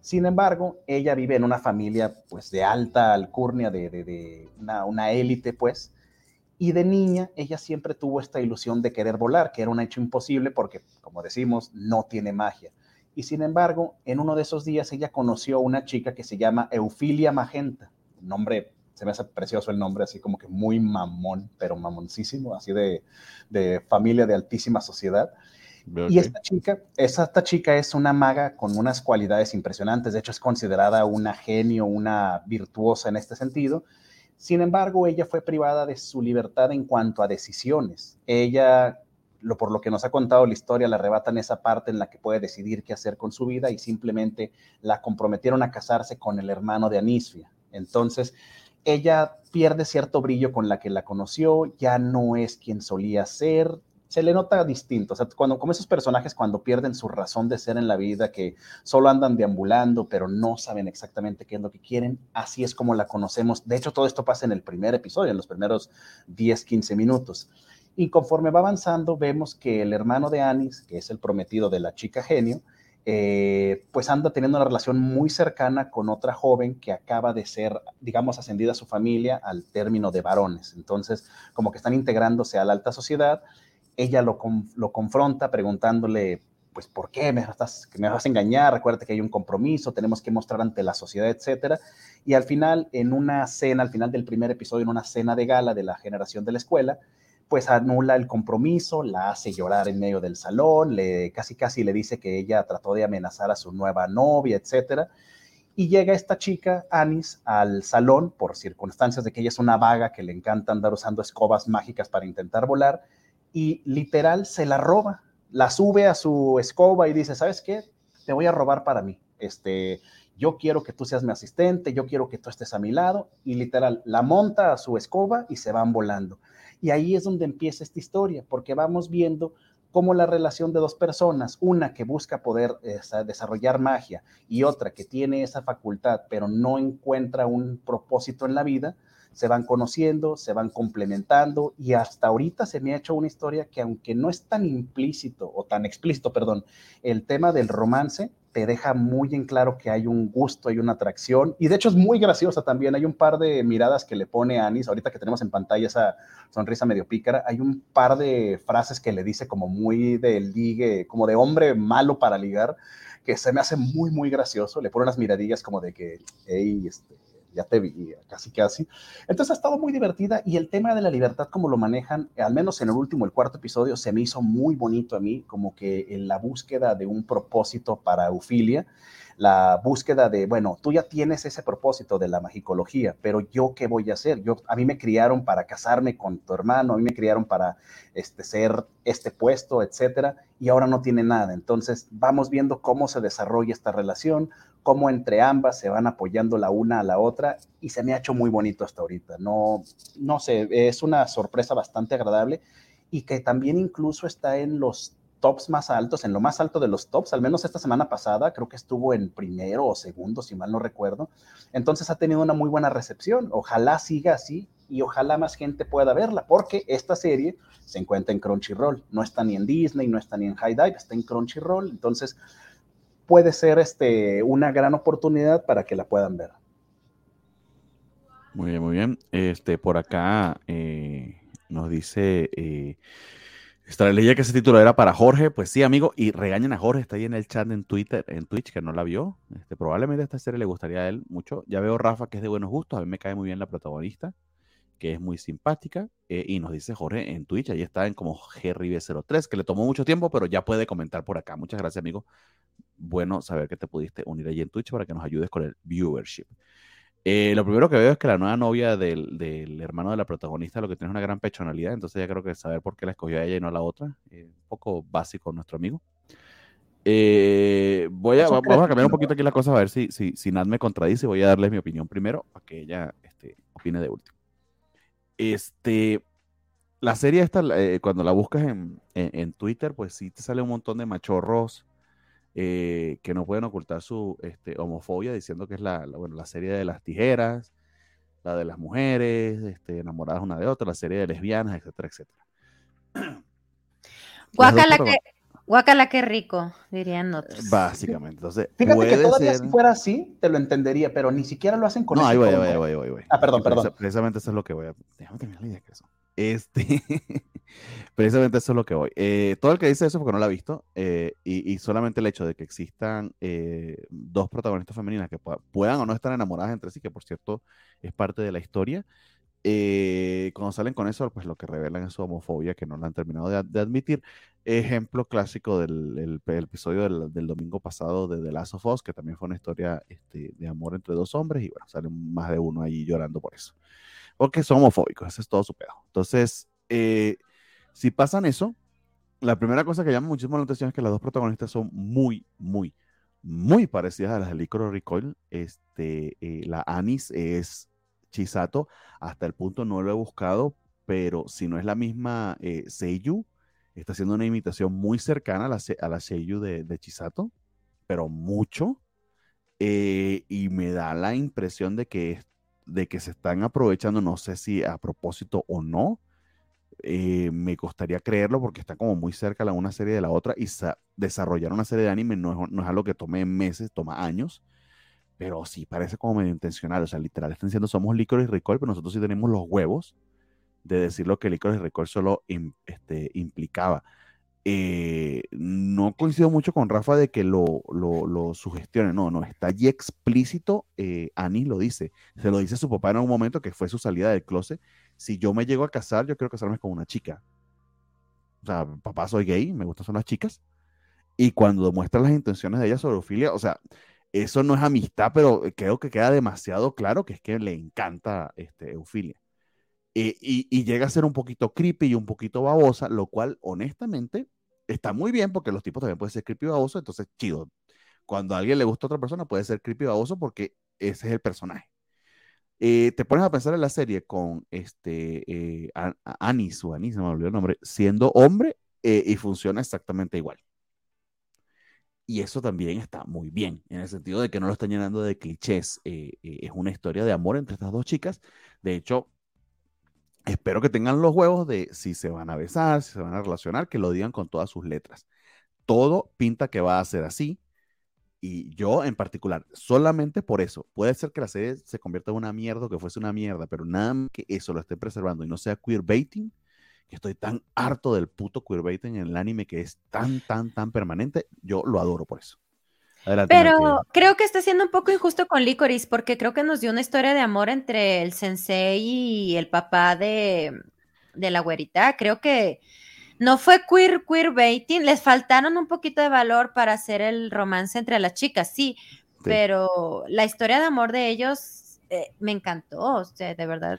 Sin embargo, ella vive en una familia, pues, de alta alcurnia, de una élite, pues, y de niña ella siempre tuvo esta ilusión de querer volar, que era un hecho imposible porque, como decimos, no tiene magia. Y sin embargo, en uno de esos días ella conoció a una chica que se llama Euphyllia Magenta, un nombre. Se me hace precioso el nombre, así como que muy mamón, pero mamoncísimo, así de familia de altísima sociedad. Okay. Y esta chica es una maga con unas cualidades impresionantes, de hecho es considerada una genio, una virtuosa en este sentido. Sin embargo, ella fue privada de su libertad en cuanto a decisiones. Ella, por lo que nos ha contado la historia, le arrebatan esa parte en la que puede decidir qué hacer con su vida y simplemente la comprometieron a casarse con el hermano de Anisphia. Entonces, ella pierde cierto brillo con la que la conoció, ya no es quien solía ser, se le nota distinto, o sea, como esos personajes cuando pierden su razón de ser en la vida, que solo andan deambulando, pero no saben exactamente qué es lo que quieren, así es como la conocemos. De hecho, todo esto pasa en el primer episodio, en los primeros 10, 15 minutos. Y conforme va avanzando, vemos que el hermano de Anis, que es el prometido de la chica genio, pues anda teniendo una relación muy cercana con otra joven que acaba de ser, digamos, ascendida a su familia al término de varones. Entonces, como que están integrándose a la alta sociedad, ella lo confronta preguntándole, pues, ¿por qué me vas a engañar? Recuerda que hay un compromiso, tenemos que mostrar ante la sociedad, etcétera. Y al final, en una cena, al final del primer episodio, en una cena de gala de la generación de la escuela, pues anula el compromiso, la hace llorar en medio del salón, casi le dice que ella trató de amenazar a su nueva novia, etcétera. Y llega esta chica, Anis, al salón por circunstancias de que ella es una vaga que le encanta andar usando escobas mágicas para intentar volar y literal se la roba, la sube a su escoba y dice, ¿sabes qué? Te voy a robar para mí, yo quiero que tú seas mi asistente, yo quiero que tú estés a mi lado, y literal, la monta a su escoba y se van volando. Y ahí es donde empieza esta historia, porque vamos viendo cómo la relación de dos personas, una que busca poder desarrollar magia y otra que tiene esa facultad, pero no encuentra un propósito en la vida, se van conociendo, se van complementando, y hasta ahorita se me ha hecho una historia que, aunque no es tan explícito, el tema del romance, te deja muy en claro que hay un gusto, hay una atracción, y de hecho es muy graciosa también. Hay un par de miradas que le pone Anis, ahorita que tenemos en pantalla esa sonrisa medio pícara, hay un par de frases que le dice como muy de ligue, como de hombre malo para ligar, que se me hace muy, muy gracioso. Le pone unas miradillas como de que, hey, ya te vi, casi. Entonces ha estado muy divertida, y el tema de la libertad, como lo manejan, al menos en el 4º episodio, se me hizo muy bonito a mí, como que en la búsqueda de un propósito para Euphyllia, la búsqueda de, bueno, tú ya tienes ese propósito de la magicología, pero ¿yo qué voy a hacer? A mí me criaron para casarme con tu hermano, a mí me criaron para ser puesto, etcétera, y ahora no tiene nada. Entonces vamos viendo cómo se desarrolla esta relación, cómo entre ambas se van apoyando la una a la otra, y se me ha hecho muy bonito hasta ahorita. No sé, es una sorpresa bastante agradable, y que también incluso está en los tops más altos, en lo más alto de los tops, al menos esta semana pasada, creo que estuvo en primero o segundo, si mal no recuerdo. Entonces ha tenido una muy buena recepción, ojalá siga así y ojalá más gente pueda verla, porque esta serie se encuentra en Crunchyroll, no está ni en Disney, no está ni en Hi Dive, está en Crunchyroll, entonces puede ser una gran oportunidad para que la puedan ver. Muy bien, muy bien. Por acá nos dice Estrella que ese título era para Jorge. Pues sí, amigo, y regañen a Jorge, está ahí en el chat en Twitter, en Twitch, que no la vio. Probablemente esta serie le gustaría a él mucho. Ya veo Rafa, que es de buenos gustos, a mí me cae muy bien la protagonista, que es muy simpática, y nos dice Jorge en Twitch, ahí está en como GRIB03, que le tomó mucho tiempo, pero ya puede comentar por acá. Muchas gracias, amigo. Bueno saber que te pudiste unir ahí en Twitch para que nos ayudes con el viewership. Lo primero que veo es que la nueva novia del hermano de la protagonista lo que tiene es una gran pechonalidad, entonces ya creo que saber por qué la escogió a ella y no a la otra. Un poco básico nuestro amigo. Vamos a cambiar un poquito aquí las cosas, a ver si Nat me contradice. Voy a darles mi opinión primero para que ella opine de último. La serie esta, cuando la buscas en Twitter, pues sí te sale un montón de machorros que no pueden ocultar su homofobia, diciendo que es la serie de las tijeras, la de las mujeres enamoradas una de otra, la serie de lesbianas, etcétera, etcétera. Guácala, qué rico, dirían otros. Básicamente, entonces. Fíjate que todavía si fuera así, te lo entendería, pero ni siquiera lo hacen con eso. No, ahí voy. Perdón. Precisamente eso es lo que voy a... Déjame terminar la idea que eso. Precisamente eso es lo que voy. Todo el que dice eso es porque no lo ha visto, y solamente el hecho de que existan dos protagonistas femeninas que puedan o no estar enamoradas entre sí, que por cierto es parte de la historia, cuando salen con eso, pues lo que revelan es su homofobia, que no la han terminado de admitir. Ejemplo clásico del episodio del domingo pasado de The Last of Us, que también fue una historia de amor entre dos hombres, y bueno, salen más de uno ahí llorando por eso, porque son homofóbicos, ese es todo su pedo. Entonces, si pasan eso, la primera cosa que llama muchísimo la atención es que las dos protagonistas son muy, muy, muy parecidas a las de Lycoris Recoil. La Anis es Chisato, hasta el punto no lo he buscado, pero si no es la misma Seiyu, está haciendo una imitación muy cercana a la Seiyu de Chisato, pero mucho, y me da la impresión de que se están aprovechando, no sé si a propósito o no, me costaría creerlo porque está como muy cerca la una serie de la otra, y desarrollar una serie de anime no es algo que tome meses, toma años. Pero sí, parece como medio intencional. O sea, literal, están diciendo, somos Lycoris Recoil, pero nosotros sí tenemos los huevos de decir lo que Lycoris Recoil solo implicaba. No coincido mucho con Rafa de que lo sugestione. No, está allí explícito. Anis lo dice. Se lo dice a su papá en algún momento, que fue su salida del closet. Si yo me llego a casar, yo quiero casarme con una chica. O sea, papá, soy gay, me gustan son las chicas. Y cuando muestra las intenciones de ella sobre Euphyllia, o sea... Eso no es amistad, pero creo que queda demasiado claro que es que le encanta Euphyllia. Y llega a ser un poquito creepy y un poquito babosa, lo cual, honestamente, está muy bien, porque los tipos también pueden ser creepy y baboso, entonces, chido. Cuando a alguien le gusta a otra persona, puede ser creepy y baboso porque ese es el personaje. Te pones a pensar en la serie con Anis, se me olvidó el nombre, siendo hombre, y funciona exactamente igual. Y eso también está muy bien, en el sentido de que no lo están llenando de clichés. Es una historia de amor entre estas dos chicas. De hecho, espero que tengan los huevos de si se van a besar, si se van a relacionar, que lo digan con todas sus letras. Todo pinta que va a ser así. Y yo, en particular, solamente por eso. Puede ser que la serie se convierta en una mierda o que fuese una mierda, pero nada más que eso lo estén preservando y no sea queerbaiting. Estoy tan harto del puto queerbaiting en el anime, que es tan, tan, tan permanente. Yo lo adoro por eso. Adelante, pero Martín, creo que está siendo un poco injusto con Lycoris, porque creo que nos dio una historia de amor entre el sensei y el papá de la güerita. Creo que no fue queerbaiting. Les faltaron un poquito de valor para hacer el romance entre las chicas, sí. Pero la historia de amor de ellos me encantó, de verdad.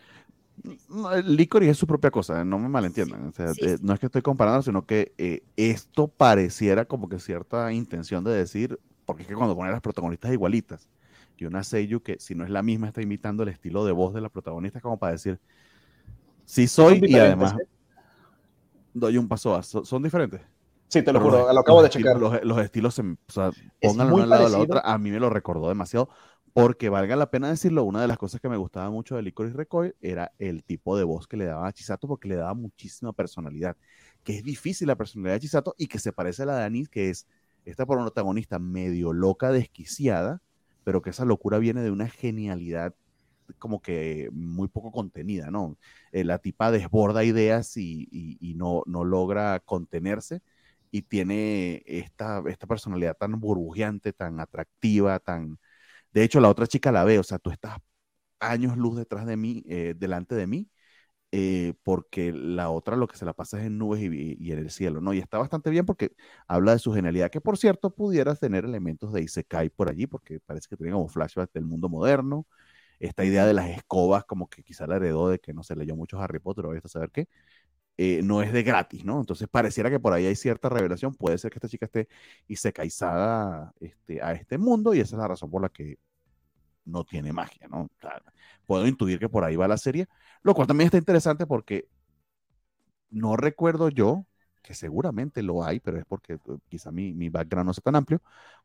Lycoris es su propia cosa, no me malentiendan. Sí. No es que estoy comparando, sino que esto pareciera como que cierta intención de decir, porque es que cuando ponen las protagonistas igualitas y una Seiyu que si no es la misma está imitando el estilo de voz de la protagonista, es como para decir, sí soy, y además doy un paso a, son diferentes. Sí, te lo juro, lo acabo de checar. Los estilos, o sea, pónganlo una al lado de la otra, a mí me lo recordó demasiado, porque valga la pena decirlo, una de las cosas que me gustaba mucho de Lycoris Recoil era el tipo de voz que le daba a Chisato, porque le daba muchísima personalidad, que es difícil la personalidad de Chisato y que se parece a la de Anis, que es esta protagonista medio loca, desquiciada, pero que esa locura viene de una genialidad como que muy poco contenida, ¿no? La tipa desborda ideas y no logra contenerse, y tiene esta personalidad tan burbujeante, tan atractiva, tan... De hecho, la otra chica la ve, o sea, tú estás años luz delante de mí, porque la otra lo que se la pasa es en nubes y en el cielo, ¿no? Y está bastante bien porque habla de su genialidad, que por cierto, pudieras tener elementos de Isekai por allí, porque parece que tiene como flashbacks del mundo moderno, esta idea de las escobas, como que quizá la heredó de que no se leyó mucho Harry Potter, o a saber qué, no es de gratis, ¿no? Entonces pareciera que por ahí hay cierta revelación, puede ser que esta chica esté isecaizada a este mundo, y esa es la razón por la que no tiene magia, ¿no? O sea, puedo intuir que por ahí va la serie, lo cual también está interesante porque no recuerdo yo, que seguramente lo hay, pero es porque quizá mi background no sea tan amplio,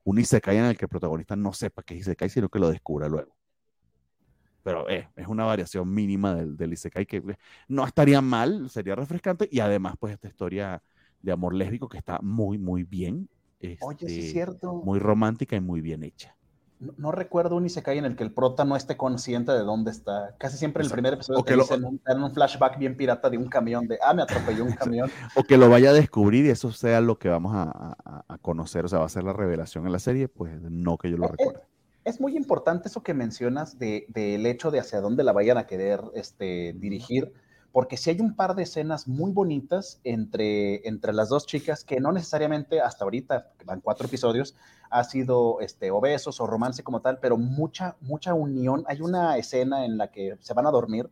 un isekai en el que el protagonista no sepa que es isekai, sino que lo descubra luego. Pero es una variación mínima del Isekai que no estaría mal, sería refrescante. Y además, pues, esta historia de amor lésbico que está muy, muy bien. Oye, sí es cierto. Muy romántica y muy bien hecha. No recuerdo un Isekai en el que el prota no esté consciente de dónde está. Casi siempre en el primer episodio te dicen en un flashback bien pirata de un camión, de me atropelló un camión. O que lo vaya a descubrir y eso sea lo que vamos a conocer. O sea, va a ser la revelación en la serie, pues no que yo lo recuerde. Es muy importante eso que mencionas del hecho de hacia dónde la vayan a querer dirigir, porque sí hay un par de escenas muy bonitas entre las dos chicas que no necesariamente hasta ahorita, que van 4 episodios, ha sido obesos o romance como tal, pero mucha unión. Hay una escena en la que se van a dormir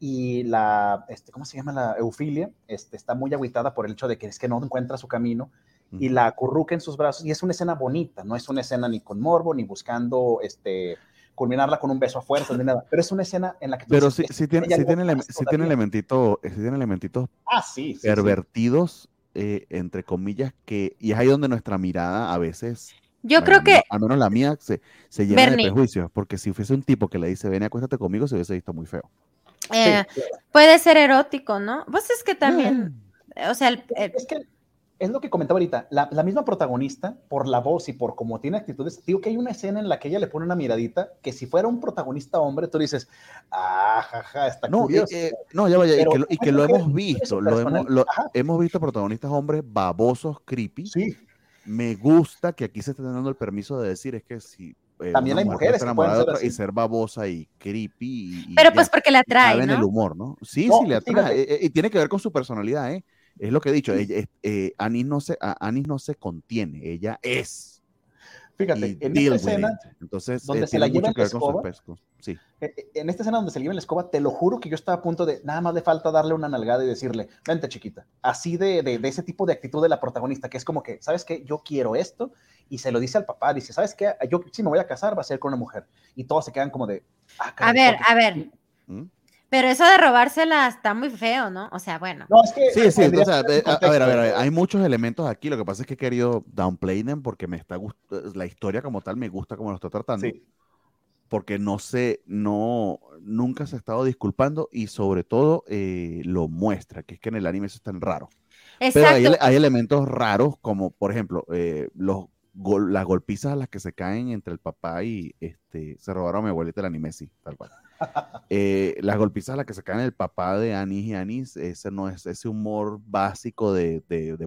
y la, ¿cómo se llama? La Euphyllia, está muy agüitada por el hecho de que es que no encuentra su camino, y la acurruca en sus brazos, y es una escena bonita, no es una escena ni con morbo, ni buscando culminarla con un beso a fuerza, ni nada, pero es una escena en la que... Pero sí tiene elementitos pervertidos, entre comillas, que, y es ahí donde nuestra mirada a veces... Yo creo que... Al menos la mía se llena de prejuicios, porque si fuese un tipo que le dice, ven, acuéstate conmigo, se hubiese visto muy feo. Sí. Puede ser erótico, ¿no? Pues es que también... O sea, es que... Es lo que comentaba ahorita, la misma protagonista, por la voz y por cómo tiene actitudes, digo que hay una escena en la que ella le pone una miradita que si fuera un protagonista hombre, tú dices, está curioso. No, ya vaya, y que lo hemos visto, hemos visto protagonistas hombres babosos, creepy. Sí. Me gusta que aquí se esté dando el permiso de decir, es que si... También hay mujeres que pueden ser así. Y ser babosa y creepy. Pero pues porque le atrae, ¿no? En el humor, ¿no? Sí, le atrae. Y tiene que ver con su personalidad, ¿eh? Es lo que he dicho, Anis no se contiene, ella es. Fíjate, en esta escena entonces, donde se la lleva en la escoba, sí. En esta escena donde se le lleva la escoba, te lo juro que yo estaba a punto de, nada más le falta darle una nalgada y decirle, vente chiquita, así de ese tipo de actitud de la protagonista, que es como que, ¿sabes qué? Yo quiero esto, y se lo dice al papá, dice, ¿sabes qué? Yo si me voy a casar, va a ser con una mujer, y todos se quedan como de, a ver. Pero eso de robársela está muy feo, ¿no? O sea, bueno. No, es que, sí, o sea, a ver, hay muchos elementos aquí, lo que pasa es que he querido downplay them porque me está la historia como tal me gusta como lo está tratando. Sí. Porque nunca se ha estado disculpando y sobre todo lo muestra, que es que en el anime eso es tan raro. Exacto. Pero hay elementos raros como, por ejemplo, las golpizas a las que se caen entre el papá y se robaron a mi abuelita el anime, sí, tal cual. Las golpizas a las que se caen el papá de Anis y Anis, ese no es ese humor básico de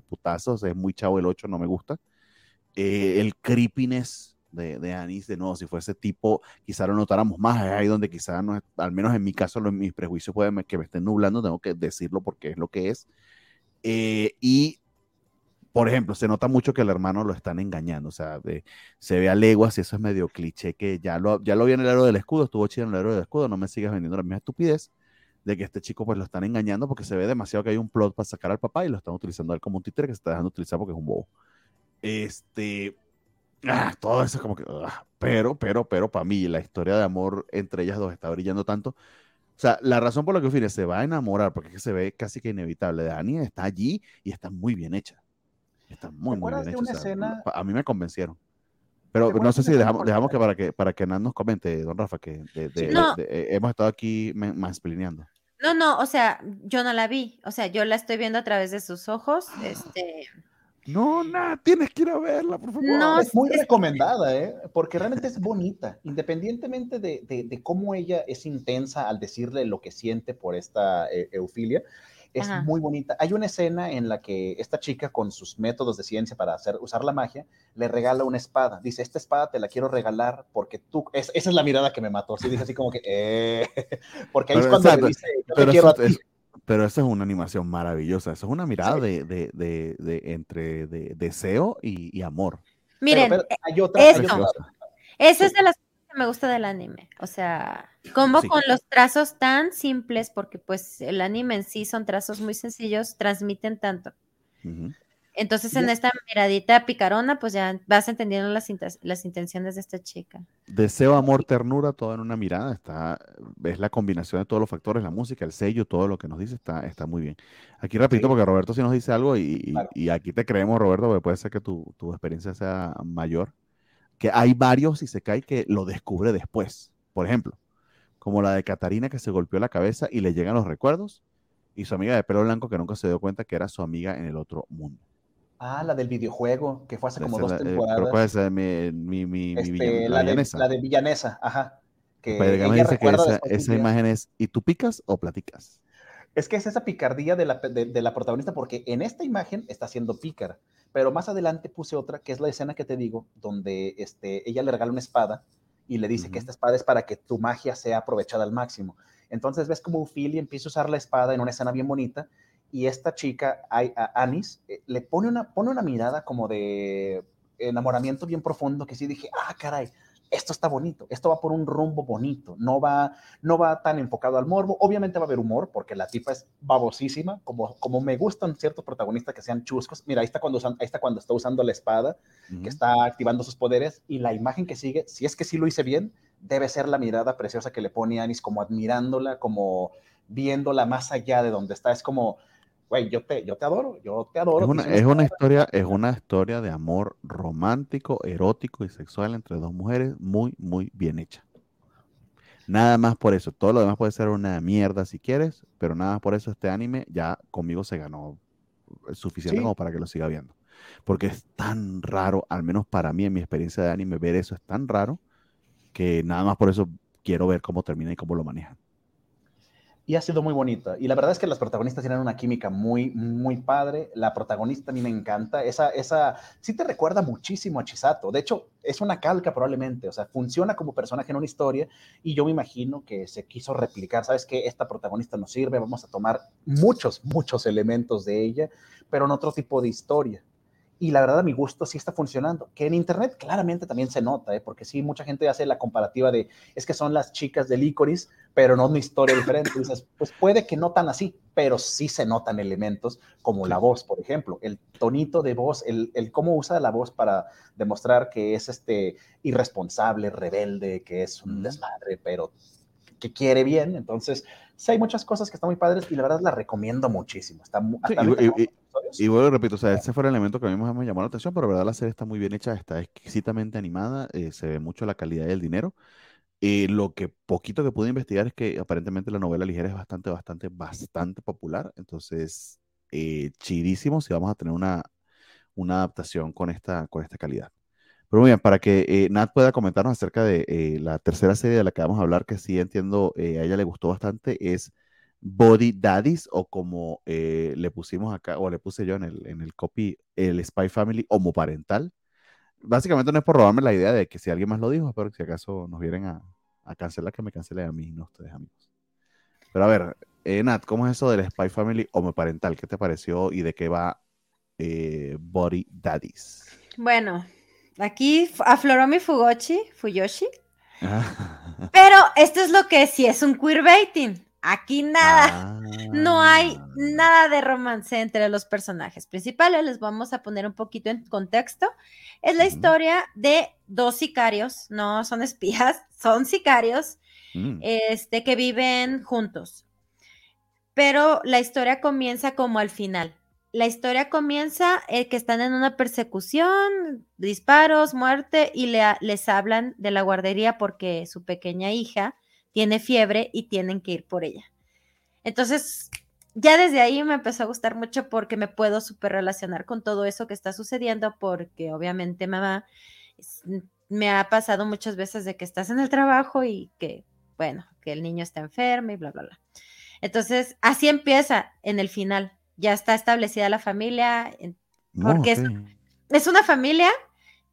putazos, es muy Chavo el 8, no me gusta. El creepiness de Anis, de nuevo, si fuese tipo, quizá lo notáramos más, es ahí donde quizá, no, al menos en mi caso, mis prejuicios pueden que me estén nublando, tengo que decirlo porque es lo que es. Y por ejemplo, se nota mucho que el hermano lo están engañando, o sea, se ve a leguas y eso es medio cliché, que ya lo vi en el héroe del escudo, estuvo chido en el héroe del escudo, no me sigas vendiendo la misma estupidez de que este chico pues lo están engañando porque se ve demasiado que hay un plot para sacar al papá y lo están utilizando él como un títere que se está dejando utilizar porque es un bobo. Todo eso es como que... pero para mí la historia de amor entre ellas dos está brillando tanto. O sea, la razón por la que Ophelia se va a enamorar, porque es que se ve casi que inevitable de Annie, está allí y está muy bien hecha. Está muy bien hecho. Escena... A mí me convencieron. Pero no sé si dejamos que para que Nan nos comente, don Rafa, que hemos estado aquí mansplaineando. No, o sea, yo no la vi. O sea, yo la estoy viendo a través de sus ojos. No, nada, tienes que ir a verla, por favor. No, es muy recomendada, porque realmente es bonita, independientemente de cómo ella es intensa al decirle lo que siente por esta Euphyllia. Es Ajá. muy bonita. Hay una escena en la que esta chica, con sus métodos de ciencia para usar la magia, le regala una espada. Dice, esta espada te la quiero regalar porque tú... Esa es la mirada que me mató. Sí, dije así como que... Porque ahí pero, es cuando exacto. le dice, yo te quiero a ti. Pero esa es una animación maravillosa. Esa es una mirada sí. de deseo y amor. Miren, pero hay otra esa es de las cosas que me gusta del anime. O sea... Como sí. con los trazos tan simples, porque pues el anime en sí son trazos muy sencillos, transmiten tanto. Uh-huh. Entonces en esta miradita picarona, pues ya vas entendiendo las intenciones de esta chica. Deseo, amor, ternura, todo en una mirada. Es la combinación de todos los factores, la música, el sello, todo lo que nos dice está muy bien. Aquí rapidito, sí. porque Roberto sí nos dice algo claro. y aquí te creemos, Roberto, porque puede ser que tu experiencia sea mayor. Que hay varios isekai que lo descubre después, por ejemplo. Como la de Catarina, que se golpeó la cabeza y le llegan los recuerdos, y su amiga de pelo blanco, que nunca se dio cuenta que era su amiga en el otro mundo. Ah, la del videojuego, que fue hace como 2 temporadas. Pero ¿cuál es mi villanesa? La de villanesa, ajá. Pero ella dice que esa imagen es, ¿y tú picas o platicas? Es que es esa picardía de la protagonista, porque en esta imagen está siendo pícara, pero más adelante puse otra, que es la escena que te digo, donde ella le regala una espada, y le dice uh-huh. que esta espada es para que tu magia sea aprovechada al máximo. Entonces ves como Euphyllia empieza a usar la espada en una escena bien bonita, y esta chica, Anis, le pone una mirada como de enamoramiento bien profundo, que sí dije, caray, esto está bonito, esto va por un rumbo bonito, no va tan enfocado al morbo. Obviamente va a haber humor, porque la tipa es babosísima, como me gustan ciertos protagonistas que sean chuscos. Mira, ahí está cuando está usando la espada, uh-huh. que está activando sus poderes, y la imagen que sigue, si es que sí lo hice bien, debe ser la mirada preciosa que le pone Anis, como admirándola, como viéndola más allá de donde está. Es como, güey, yo te adoro. Es una historia de amor romántico, erótico y sexual entre dos mujeres muy, muy bien hecha. Nada más por eso. Todo lo demás puede ser una mierda si quieres, pero nada más por eso este anime ya conmigo se ganó suficiente ¿Sí? como para que lo siga viendo. Porque es tan raro, al menos para mí en mi experiencia de anime, ver eso es tan raro que nada más por eso quiero ver cómo termina y cómo lo manejan. Y ha sido muy bonita. Y la verdad es que las protagonistas tienen una química muy, muy padre. La protagonista a mí me encanta. Esa sí te recuerda muchísimo a Chisato. De hecho, es una calca probablemente. O sea, funciona como personaje en una historia. Y yo me imagino que se quiso replicar. ¿Sabes qué? Esta protagonista nos sirve. Vamos a tomar muchos, muchos elementos de ella, pero en otro tipo de historia. Y la verdad, a mi gusto, sí está funcionando. Que en internet claramente también se nota, porque sí, mucha gente hace la comparativa de es que son las chicas de Lycoris, pero no una historia diferente. Y dices, pues puede que no tan así, pero sí se notan elementos como la voz, por ejemplo. El tonito de voz, el cómo usa la voz para demostrar que es irresponsable, rebelde, que es un desmadre, pero que quiere bien. Entonces, sí hay muchas cosas que están muy padres y la verdad la recomiendo muchísimo. Y vuelvo y repito, o sea, ese fue el elemento que a mí me llamó la atención, pero la verdad la serie está muy bien hecha, está exquisitamente animada, se ve mucho la calidad del dinero. Lo que poquito que pude investigar es que aparentemente la novela ligera es bastante, bastante, bastante popular, entonces chidísimo si vamos a tener una adaptación con esta calidad. Pero muy bien, para que Nat pueda comentarnos acerca de la tercera serie de la que vamos a hablar, que sí entiendo a ella le gustó bastante, es Buddy Daddies, o como le pusimos acá, o le puse yo en el copy, el Spy Family homoparental. Básicamente no es por robarme la idea de que si alguien más lo dijo, pero si acaso nos vienen a cancelar, que me cancelen a mí, no a ustedes, amigos. Pero a ver, Nat, ¿cómo es eso del Spy Family homoparental? ¿Qué te pareció y de qué va Buddy Daddies? Bueno, aquí afloró mi Fuyoshi, pero esto es lo que sí es un queerbaiting. Aquí nada, no hay nada de romance entre los personajes principales. Les vamos a poner un poquito en contexto. Es la historia de dos sicarios, no son espías, son sicarios, que viven juntos. Pero la historia comienza como al final. La historia comienza que están en una persecución, disparos, muerte, y les hablan de la guardería porque su pequeña hija tiene fiebre y tienen que ir por ella. Entonces, ya desde ahí me empezó a gustar mucho porque me puedo súper relacionar con todo eso que está sucediendo, porque obviamente mamá me ha pasado muchas veces de que estás en el trabajo y que, bueno, que el niño está enfermo y bla, bla, bla. Entonces, así empieza en el final. Ya está establecida la familia, porque es una familia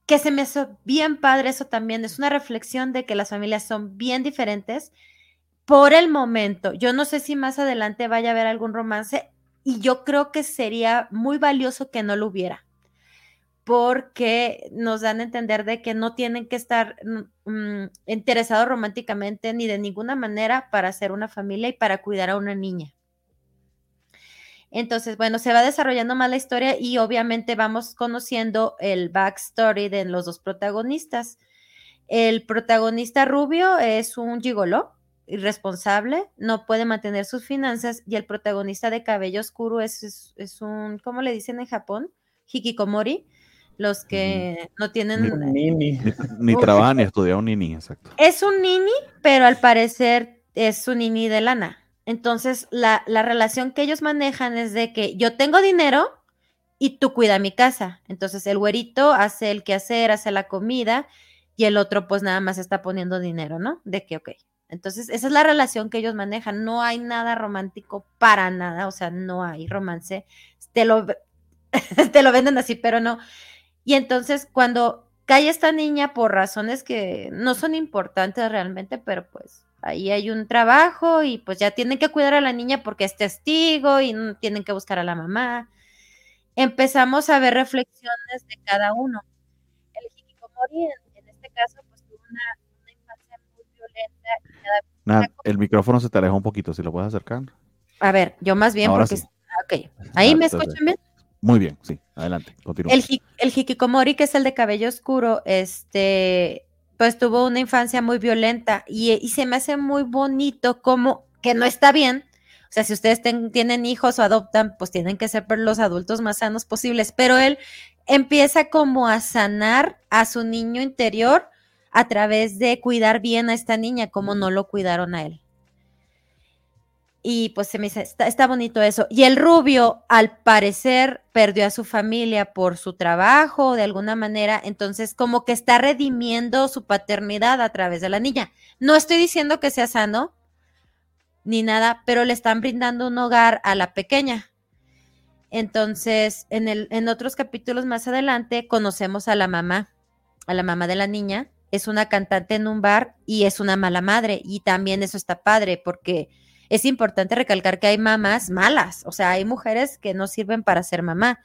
que se me hizo bien padre eso también. Es una reflexión de que las familias son bien diferentes por el momento. Yo no sé si más adelante vaya a haber algún romance, y yo creo que sería muy valioso que no lo hubiera, porque nos dan a entender de que no tienen que estar interesados románticamente ni de ninguna manera para ser una familia y para cuidar a una niña. Entonces, bueno, se va desarrollando más la historia y obviamente vamos conociendo el backstory de los dos protagonistas. El protagonista rubio es un gigoló, irresponsable, no puede mantener sus finanzas, y el protagonista de cabello oscuro es un, ¿cómo le dicen en Japón? Hikikomori, los que no tienen... Un nini. Ni trabaja ni estudia, un nini, exacto. Es un nini, pero al parecer es un nini de lana. Entonces, la relación que ellos manejan es de que yo tengo dinero y tú cuida mi casa. Entonces, el güerito hace el quehacer, hace la comida, y el otro pues nada más está poniendo dinero, ¿no? De que, ok. Entonces, esa es la relación que ellos manejan. No hay nada romántico para nada, o sea, no hay romance. Te lo venden así, pero no. Y entonces, cuando cae esta niña por razones que no son importantes realmente, pero pues... ahí hay un trabajo y pues ya tienen que cuidar a la niña porque es testigo y tienen que buscar a la mamá. Empezamos a ver reflexiones de cada uno. El hikikomori, en este caso, pues tuvo una infancia muy violenta. Y cada vez el micrófono se te aleja un poquito, si lo puedes acercar. A ver, yo más bien. Ahora porque sí. Okay. ¿Ahí me escuchan bien? Muy bien, sí, adelante, continúa. El hikikomori, que es el de cabello oscuro, pues tuvo una infancia muy violenta, y se me hace muy bonito como que no está bien. O sea, si ustedes tienen hijos o adoptan, pues tienen que ser los adultos más sanos posibles, pero él empieza como a sanar a su niño interior a través de cuidar bien a esta niña como no lo cuidaron a él. Y pues se me dice, está bonito eso. Y el rubio, al parecer, perdió a su familia por su trabajo, de alguna manera. Entonces, como que está redimiendo su paternidad a través de la niña. No estoy diciendo que sea sano, ni nada, pero le están brindando un hogar a la pequeña. Entonces, en otros capítulos más adelante, conocemos a la mamá de la niña. Es una cantante en un bar y es una mala madre. Y también eso está padre, porque... es importante recalcar que hay mamás malas, o sea, hay mujeres que no sirven para ser mamá,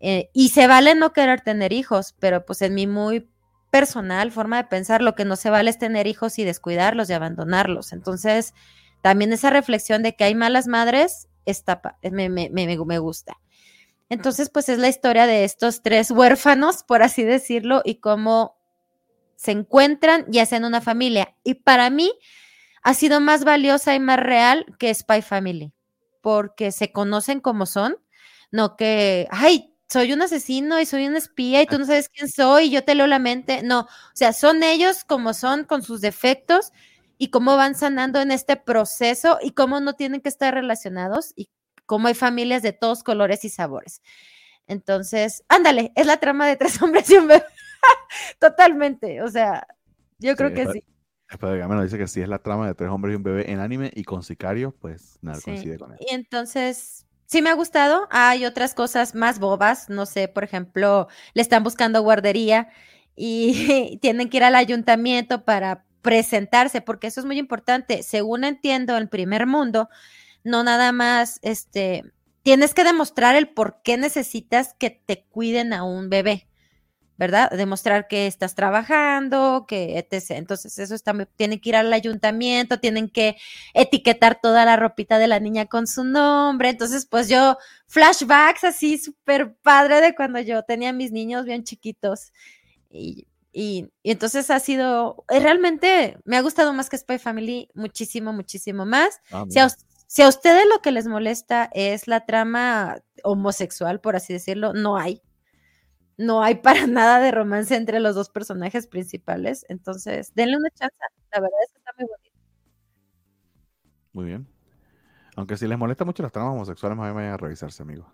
y se vale no querer tener hijos, pero pues en mi muy personal forma de pensar, lo que no se vale es tener hijos y descuidarlos y abandonarlos. Entonces, también esa reflexión de que hay malas madres me gusta. Entonces, pues es la historia de estos tres huérfanos, por así decirlo, y cómo se encuentran y hacen una familia. Y para mí ha sido más valiosa y más real que Spy Family, porque se conocen como son, no que, ay, soy un asesino y soy un espía y tú no sabes quién soy y yo te leo la mente, no, o sea, son ellos como son, con sus defectos, y cómo van sanando en este proceso y cómo no tienen que estar relacionados y cómo hay familias de todos colores y sabores. Entonces, ándale, es la trama de Tres Hombres y un Bebé, totalmente, o sea, yo creo que sí. Pero digamos, nos dice que sí es la trama de Tres Hombres y un Bebé en anime, y con Sicario, pues nada, sí coincide con él. Y entonces, sí me ha gustado. Hay otras cosas más bobas, no sé, por ejemplo, le están buscando guardería y tienen que ir al ayuntamiento para presentarse, porque eso es muy importante. Según entiendo, en primer mundo, no nada más, tienes que demostrar el por qué necesitas que te cuiden a un bebé, ¿verdad? Demostrar que estás trabajando, que etc. Entonces, eso está, tienen que ir al ayuntamiento, tienen que etiquetar toda la ropita de la niña con su nombre. Entonces, pues yo, flashbacks así súper padre de cuando yo tenía a mis niños bien chiquitos. Y entonces ha sido, realmente me ha gustado más que Spy Family, muchísimo, muchísimo más. Ah, Si a ustedes lo que les molesta es la trama homosexual, por así decirlo, no hay para nada de romance entre los dos personajes principales, entonces denle una chance, la verdad es que está muy bonito. Muy bien. Aunque si les molesta mucho las tramas homosexuales, más bien vayan a revisarse, amigos.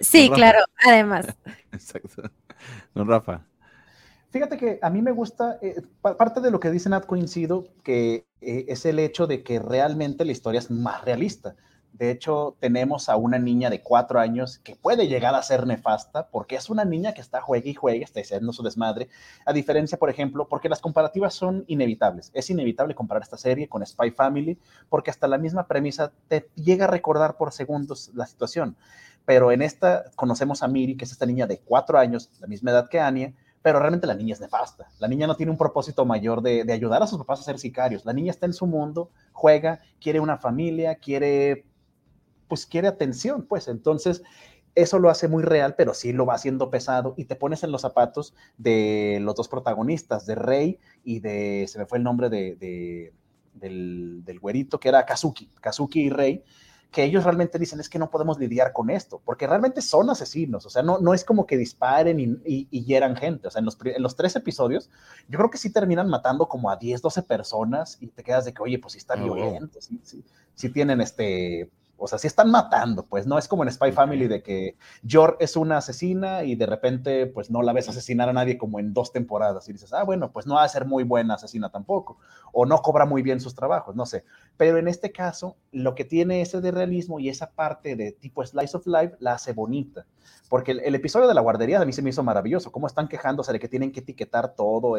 Sí, claro, además. Exacto. Don Rafa. Fíjate que a mí me gusta, parte de lo que dice Nat coincido, que es el hecho de que realmente la historia es más realista. De hecho, tenemos a una niña de 4 años que puede llegar a ser nefasta porque es una niña que está juegue y juegue, está haciendo su desmadre. A diferencia, por ejemplo, porque las comparativas son inevitables. Es inevitable comparar esta serie con Spy Family porque hasta la misma premisa te llega a recordar por segundos la situación. Pero en esta conocemos a Miri, que es esta niña de 4 años, la misma edad que Anya, pero realmente la niña es nefasta. La niña no tiene un propósito mayor de ayudar a sus papás a ser sicarios. La niña está en su mundo, juega, quiere una familia, quiere atención, pues. Entonces, eso lo hace muy real, pero sí lo va haciendo pesado, y te pones en los zapatos de los dos protagonistas, de Rey y de, se me fue el nombre del güerito, que era Kazuki y Rey, que ellos realmente dicen, es que no podemos lidiar con esto, porque realmente son asesinos, o sea, no es como que disparen y hieran gente, o sea, en los 3 episodios, yo creo que sí terminan matando como a 10, 12 personas, y te quedas de que, oye, pues sí están violentos, sí tienen o sea, sí están matando, pues, no es como en Spy Family de que Yor es una asesina y de repente, pues, no la ves asesinar a nadie como en 2 temporadas y dices, ah, bueno, pues no va a ser muy buena asesina tampoco, o no cobra muy bien sus trabajos, no sé. Pero en este caso, lo que tiene ese de realismo y esa parte de tipo slice of life la hace bonita, porque el episodio de la guardería a mí se me hizo maravilloso, cómo están quejándose de que tienen que etiquetar todo,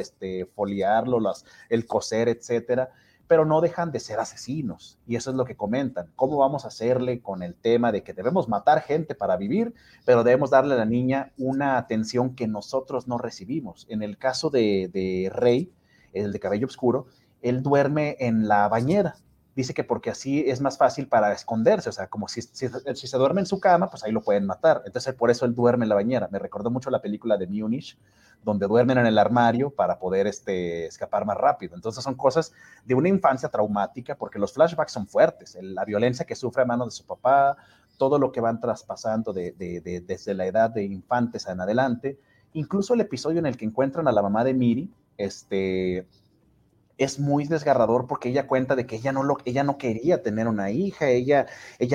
foliarlo, el coser, etcétera, pero no dejan de ser asesinos, y eso es lo que comentan, cómo vamos a hacerle con el tema de que debemos matar gente para vivir, pero debemos darle a la niña una atención que nosotros no recibimos. En el caso de Rey, el de cabello oscuro, él duerme en la bañera, dice que porque así es más fácil para esconderse, o sea, como si se duerme en su cama, pues ahí lo pueden matar, entonces por eso él duerme en la bañera. Me recordó mucho la película de Munich, donde duermen en el armario para poder escapar más rápido. Entonces son cosas de una infancia traumática, porque los flashbacks son fuertes, la violencia que sufre a manos de su papá, todo lo que van traspasando desde la edad de infantes en adelante, incluso el episodio en el que encuentran a la mamá de Miri, es muy desgarrador porque ella cuenta de que ella no quería tener una hija, ella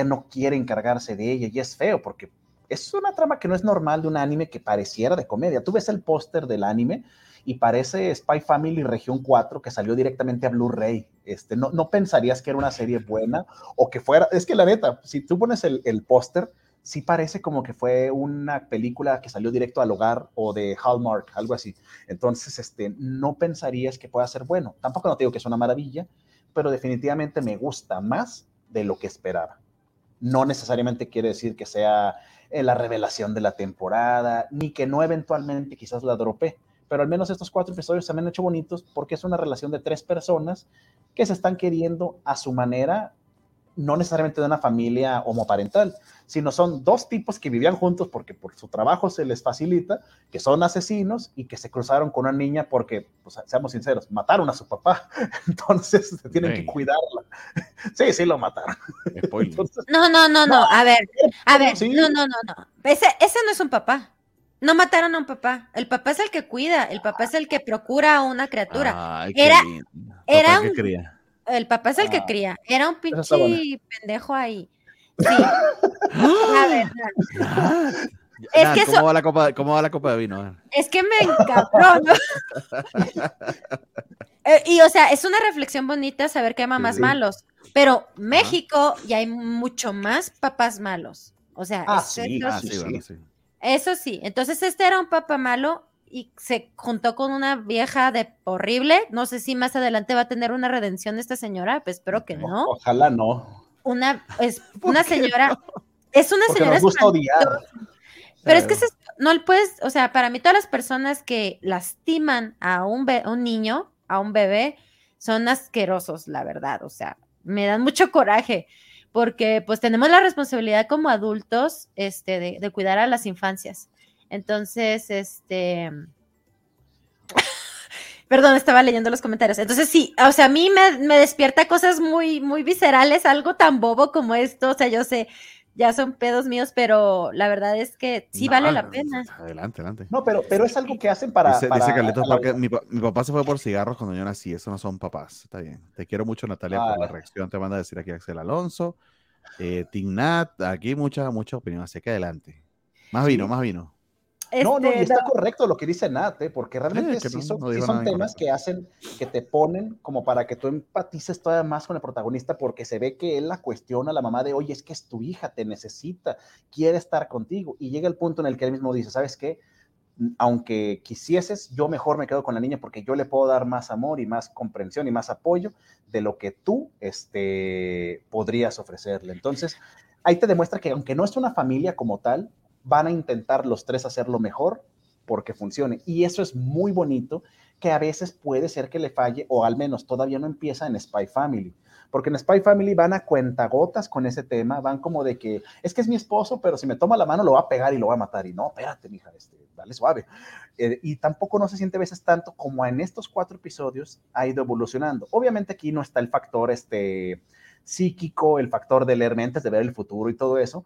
no quiere encargarse de ella, y es feo porque es una trama que no es normal de un anime que pareciera de comedia. Tú ves el póster del anime y parece Spy Family Región 4 que salió directamente a Blu-ray. No pensarías que era una serie buena o que fuera... Es que la neta, si tú pones el póster, sí parece como que fue una película que salió directo al hogar o de Hallmark, algo así. Entonces, no pensarías que pueda ser bueno. Tampoco no te digo que es una maravilla, pero definitivamente me gusta más de lo que esperaba. No necesariamente quiere decir que sea la revelación de la temporada, ni que no eventualmente quizás la dropee. Pero al menos estos 4 episodios se me han hecho bonitos porque es una relación de 3 personas que se están queriendo a su manera, no necesariamente de una familia homoparental, sino son 2 tipos que vivían juntos porque por su trabajo se les facilita, que son asesinos y que se cruzaron con una niña porque, pues, seamos sinceros, mataron a su papá, entonces tienen que cuidarla. Sí, lo mataron. Entonces, no, a ver, ¿sí? No. Ese no es un papá. No mataron a un papá. El papá es el que cuida, el papá es el que procura a una criatura. Ay, era un... El papá es el que cría. Era un pinche pendejo ahí. Sí. La verdad. Es que ¿Cómo va la copa de vino? Es que me encabrono. Y, o sea, es una reflexión bonita saber que hay mamás malos. Pero México ya hay mucho más papás malos. O sea, eso sí. Entonces, este era un papá malo y se juntó con una vieja de horrible. No sé si más adelante va a tener una redención esta señora, pues espero que no. Ojalá no. Es una señora espantosa. Pero es que no le puedes, o sea, para mí todas las personas que lastiman a un niño, a un bebé, son asquerosos, la verdad. O sea, me dan mucho coraje porque pues tenemos la responsabilidad como adultos de cuidar a las infancias. Entonces, Perdón, estaba leyendo los comentarios. Entonces sí, o sea, a mí me despierta cosas muy, muy viscerales, algo tan bobo como esto. O sea, yo sé, ya son pedos míos, pero la verdad es que sí, no vale la pena. Adelante, adelante. No, pero es algo que hacen para... Dice Carlitos Parque, mi papá se fue por cigarros cuando yo nací, eso no son papás. Está bien. Te quiero mucho, Natalia, por la reacción. Te manda a decir aquí Axel Alonso. Tignat, aquí mucha opinión, así que adelante. Más vino. No, y está correcto lo que dice Nat, porque realmente sí son temas que hacen, que te ponen como para que tú empatices todavía más con el protagonista, porque se ve que él la cuestiona a la mamá de, oye, es que es tu hija, te necesita, quiere estar contigo, y llega el punto en el que él mismo dice, ¿sabes qué? Aunque quisieses, yo mejor me quedo con la niña porque yo le puedo dar más amor y más comprensión y más apoyo de lo que tú podrías ofrecerle. Entonces, ahí te demuestra que aunque no es una familia como tal, van a intentar los tres hacerlo mejor porque funcione. Y eso es muy bonito, que a veces puede ser que le falle, o al menos todavía no empieza en Spy Family. Porque en Spy Family van a cuentagotas con ese tema, van como de que, es que es mi esposo, pero si me toma la mano lo va a pegar y lo va a matar. Y no, espérate, mija, dale suave. Y tampoco no se siente a veces tanto como en estos 4 episodios ha ido evolucionando. Obviamente aquí no está el factor psíquico, el factor de leer mentes, de ver el futuro y todo eso.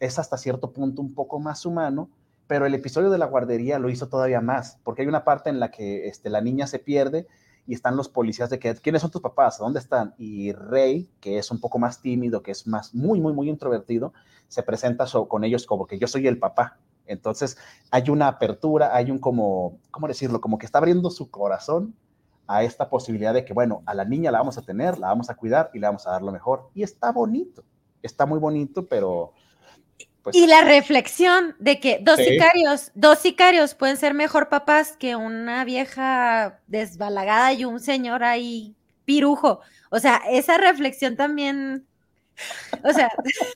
Es hasta cierto punto un poco más humano, pero el episodio de la guardería lo hizo todavía más, porque hay una parte en la que la niña se pierde y están los policías de que, ¿quiénes son tus papás? ¿Dónde están? Y Rey, que es un poco más tímido, que es más muy, muy, muy introvertido, se presenta con ellos como que yo soy el papá. Entonces hay una apertura, hay un como, ¿cómo decirlo? Como que está abriendo su corazón a esta posibilidad de que, bueno, a la niña la vamos a tener, la vamos a cuidar y le vamos a dar lo mejor. Y está bonito, está muy bonito, pero... Pues, y la reflexión de que dos sicarios pueden ser mejor papás que una vieja desbalagada y un señor ahí pirujo. O sea, esa reflexión también, o sea...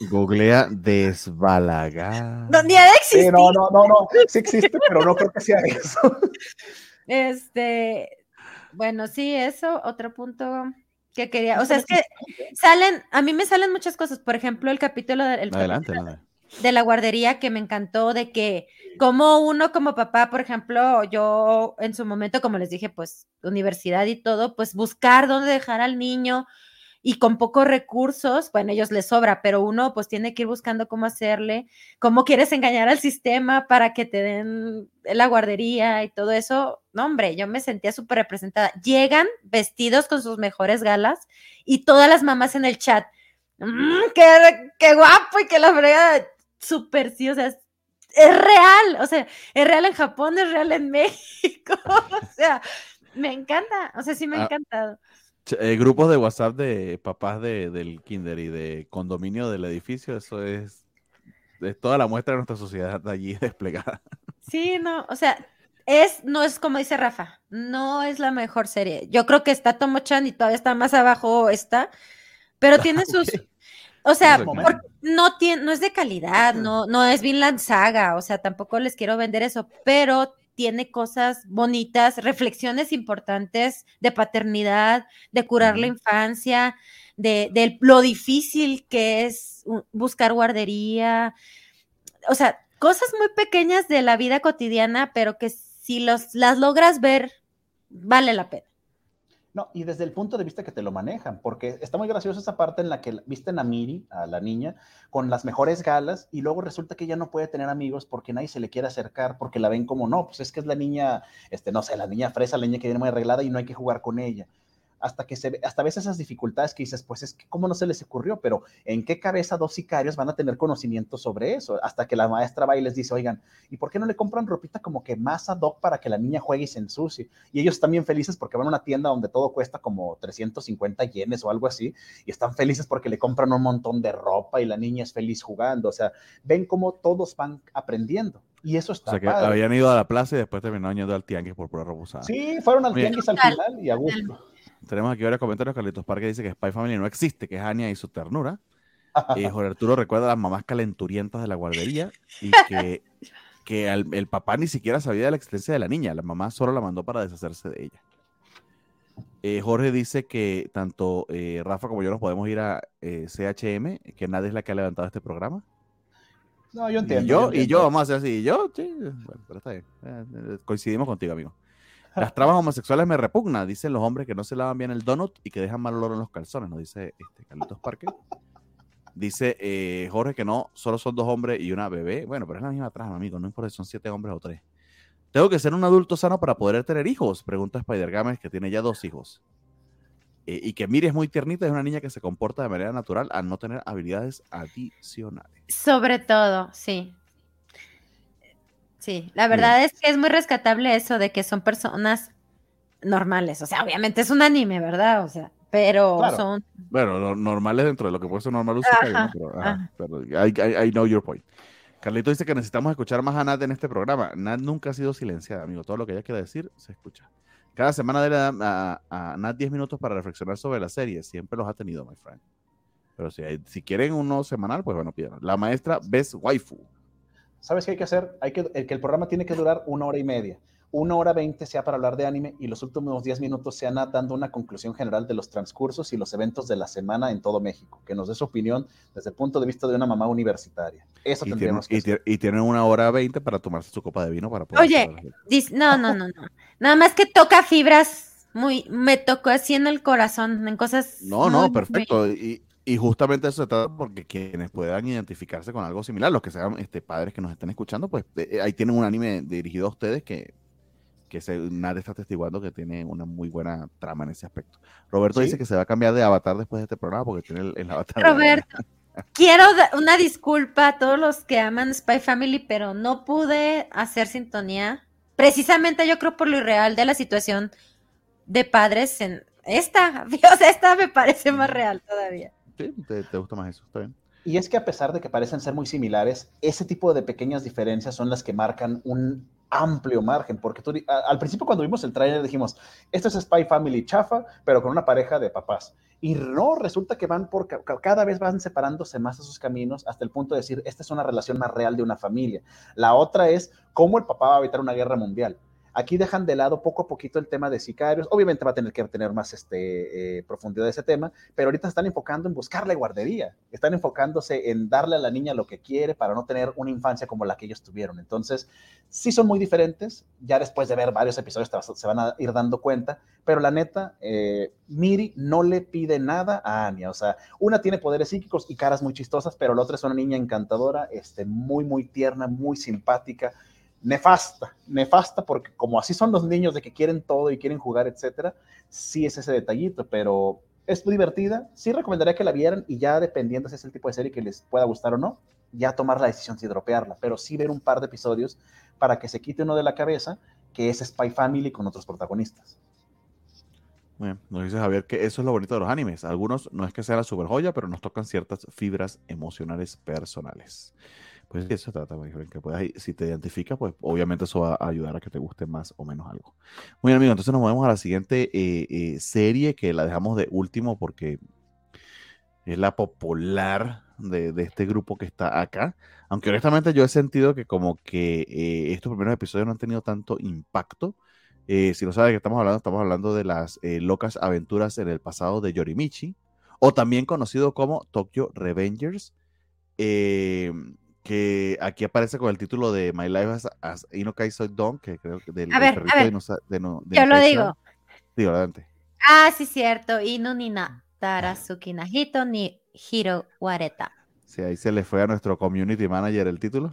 Googlea desbalagada. ¿Dónde ha de existir? Sí, no, sí existe, pero no creo que sea eso. Bueno, sí, eso, otro punto... que quería, o sea, es que a mí me salen muchas cosas, por ejemplo, el capítulo de la guardería que me encantó, de que como uno como papá, por ejemplo, yo en su momento, como les dije, pues universidad y todo, pues buscar dónde dejar al niño y con pocos recursos, bueno, ellos les sobra, pero uno pues tiene que ir buscando cómo hacerle, cómo quieres engañar al sistema para que te den la guardería y todo eso. No, hombre, yo me sentía súper representada. Llegan vestidos con sus mejores galas y todas las mamás en el chat, qué guapo y que la fregada, súper sí, o sea, es real, o sea, es real en Japón, es real en México, o sea, me encanta, o sea, sí me ha encantado. Grupos de WhatsApp de papás del kinder y de condominio del edificio, eso es toda la muestra de nuestra sociedad de allí desplegada. Sí, no, o sea, no es como dice Rafa, no es la mejor serie. Yo creo que está Tomo-chan y todavía está más abajo pero tiene sus... O sea, no es de calidad, no es Vinland Saga, o sea, tampoco les quiero vender eso, pero... tiene cosas bonitas, reflexiones importantes de paternidad, de curar la infancia, de lo difícil que es buscar guardería, o sea, cosas muy pequeñas de la vida cotidiana, pero que si las logras ver, vale la pena. No, y desde el punto de vista que te lo manejan, porque está muy graciosa esa parte en la que visten a Miri, a la niña, con las mejores galas, y luego resulta que ella no puede tener amigos porque nadie se le quiere acercar, porque la ven como, no, pues es que es la niña, no sé, la niña fresa, la niña que viene muy arreglada y no hay que jugar con ella. Hasta ves esas dificultades que dices, pues es que cómo no se les ocurrió, pero ¿en qué cabeza dos sicarios van a tener conocimiento sobre eso? Hasta que la maestra va y les dice, oigan, ¿y por qué no le compran ropita como que más ad hoc para que la niña juegue y se ensucie? Y ellos están bien felices porque van a una tienda donde todo cuesta como 350 yenes o algo así, y están felices porque le compran un montón de ropa y la niña es feliz jugando. O sea, ven cómo todos van aprendiendo. Y eso está padre. O sea, que habían ido a la plaza y después terminaron yendo al tianguis por pura ropa usada. Sí, fueron al tianguis al final y a gusto. Tenemos aquí varios comentarios. Carlitos Parque dice que Spy Family no existe, que es Anya y su ternura. Jorge Arturo recuerda a las mamás calenturientas de la guardería y que el papá ni siquiera sabía de la existencia de la niña. La mamá solo la mandó para deshacerse de ella. Jorge dice que tanto Rafa como yo nos podemos ir a CHM, que nadie es la que ha levantado este programa. No, yo entiendo. Y yo vamos a hacer así. Y yo, sí, bueno, pero está bien. Coincidimos contigo, amigo. Las trabas homosexuales me repugnan, dicen los hombres que no se lavan bien el donut y que dejan mal olor en los calzones, nos dice Carlitos Parque. Dice Jorge que no, solo son 2 hombres y una bebé. Bueno, pero es la misma trama, amigo, no importa si son 7 hombres o 3. ¿Tengo que ser un adulto sano para poder tener hijos? Pregunta Spider Games, que tiene ya 2 hijos. Y que Miri es muy tiernita, es una niña que se comporta de manera natural al no tener habilidades adicionales. Sobre todo, sí. Sí, la verdad es que es muy rescatable eso de que son personas normales. O sea, obviamente es un anime, ¿verdad? O sea, pero claro, son... Bueno, normales dentro de lo que puede ser normal. Pero I know your point. Carlito dice que necesitamos escuchar más a Nat en este programa. Nat nunca ha sido silenciada, amigo. Todo lo que ella quiera decir se escucha. Cada semana debe a Nat 10 minutos para reflexionar sobre la serie. Siempre los ha tenido, my friend. Pero si quieren uno semanal, pues bueno, pídanlo. La maestra Best Waifu. ¿Sabes qué hay que hacer? El programa tiene que durar 1 hora y media. 1 hora 20 sea para hablar de anime y los últimos 10 minutos sean dando una conclusión general de los transcursos y los eventos de la semana en todo México. Que nos dé su opinión desde el punto de vista de una mamá universitaria. Eso tendríamos que hacer. Y tienen 1 hora 20 para tomarse su copa de vino para poder... Oye, no. Nada más que toca fibras muy... Me tocó así en el corazón, en cosas... No, perfecto. Y justamente eso se trata, porque quienes puedan identificarse con algo similar, los que sean padres que nos estén escuchando, pues ahí tienen un anime dirigido a ustedes que Nat está testiguando que tiene una muy buena trama en ese aspecto. Roberto dice que se va a cambiar de avatar después de este programa porque tiene el avatar. Roberto, quiero una disculpa a todos los que aman Spy Family, pero no pude hacer sintonía. Precisamente yo creo por lo irreal de la situación de padres en esta. Dios, esta me parece más real todavía. Sí, te gusta más eso, está bien. Y es que a pesar de que parecen ser muy similares, ese tipo de pequeñas diferencias son las que marcan un amplio margen, porque al principio cuando vimos el tráiler dijimos, esto es Spy Family chafa, pero con una pareja de papás. Y no, resulta que cada vez van separándose más a sus caminos hasta el punto de decir, esta es una relación más real de una familia. La otra es cómo el papá va a evitar una guerra mundial. Aquí dejan de lado poco a poquito el tema de sicarios. Obviamente va a tener que tener más profundidad de ese tema, pero ahorita están enfocando en buscarle guardería. Están enfocándose en darle a la niña lo que quiere para no tener una infancia como la que ellos tuvieron. Entonces, sí son muy diferentes. Ya después de ver varios episodios se van a ir dando cuenta, pero la neta, Miri no le pide nada a Anya. O sea, una tiene poderes psíquicos y caras muy chistosas, pero la otra es una niña encantadora, muy, muy tierna, muy simpática. Nefasta, porque como así son los niños de que quieren todo y quieren jugar, etcétera, sí es ese detallito, pero es muy divertida. Sí recomendaría que la vieran y ya dependiendo si es el tipo de serie que les pueda gustar o no, ya tomar la decisión si dropearla, pero sí ver un par de episodios para que se quite uno de la cabeza que es Spy Family con otros protagonistas. Bueno, nos dice Javier que eso es lo bonito de los animes. Algunos no es que sea la super joya, pero nos tocan ciertas fibras emocionales personales. Pues de eso trata, que puedas, si te identificas, pues obviamente eso va a ayudar a que te guste más o menos algo. Muy bien, amigo, entonces nos movemos a la siguiente serie, que la dejamos de último porque es la popular de este grupo que está acá. Aunque honestamente yo he sentido que como que estos primeros episodios no han tenido tanto impacto. Si no sabes de qué estamos hablando de las locas aventuras en el pasado de Yorimichi, o también conocido como Tokyo Revengers, que aquí aparece con el título de My Life as Inokai Soy Don, que creo que del perrito de yo lo digo. Digo, adelante. Ah, sí, cierto. Inu Nina Tarazuki Nahito ni Hiro Wareta. Sí, ahí se le fue a nuestro community manager el título.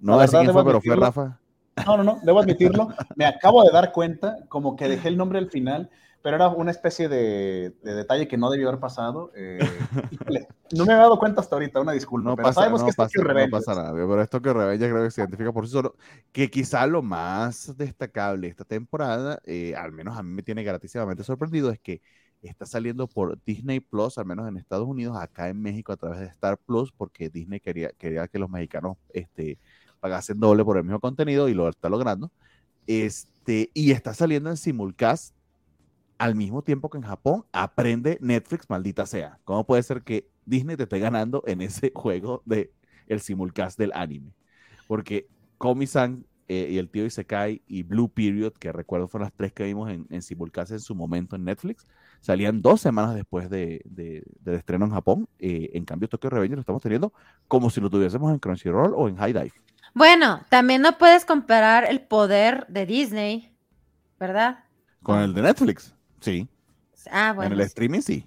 No voy a decir quién fue, pero fue Rafa. No, debo admitirlo. Me acabo de dar cuenta, como que dejé el nombre al final, pero era una especie de detalle que no debió haber pasado. No me había dado cuenta hasta ahorita, una disculpa. No pasa nada, pero esto que Rebellas creo que se identifica por sí solo. Que quizá lo más destacable esta temporada, al menos a mí me tiene gratísimamente sorprendido, es que está saliendo por Disney Plus, al menos en Estados Unidos, acá en México a través de Star Plus, porque Disney quería que los mexicanos pagasen doble por el mismo contenido y lo está logrando. Y está saliendo en simulcast al mismo tiempo que en Japón. Aprende Netflix, maldita sea. ¿Cómo puede ser que Disney te esté ganando en ese juego de el simulcast del anime? Porque Komi-san y el tío Isekai y Blue Period, que recuerdo fueron las 3 que vimos en simulcast en su momento en Netflix, salían 2 semanas después del estreno en Japón. En cambio, Tokyo Revengers lo estamos teniendo como si lo tuviésemos en Crunchyroll o en Hi Dive. Bueno, también no puedes comparar el poder de Disney ¿verdad? Con el de Netflix, sí. Ah, bueno. En el streaming, sí.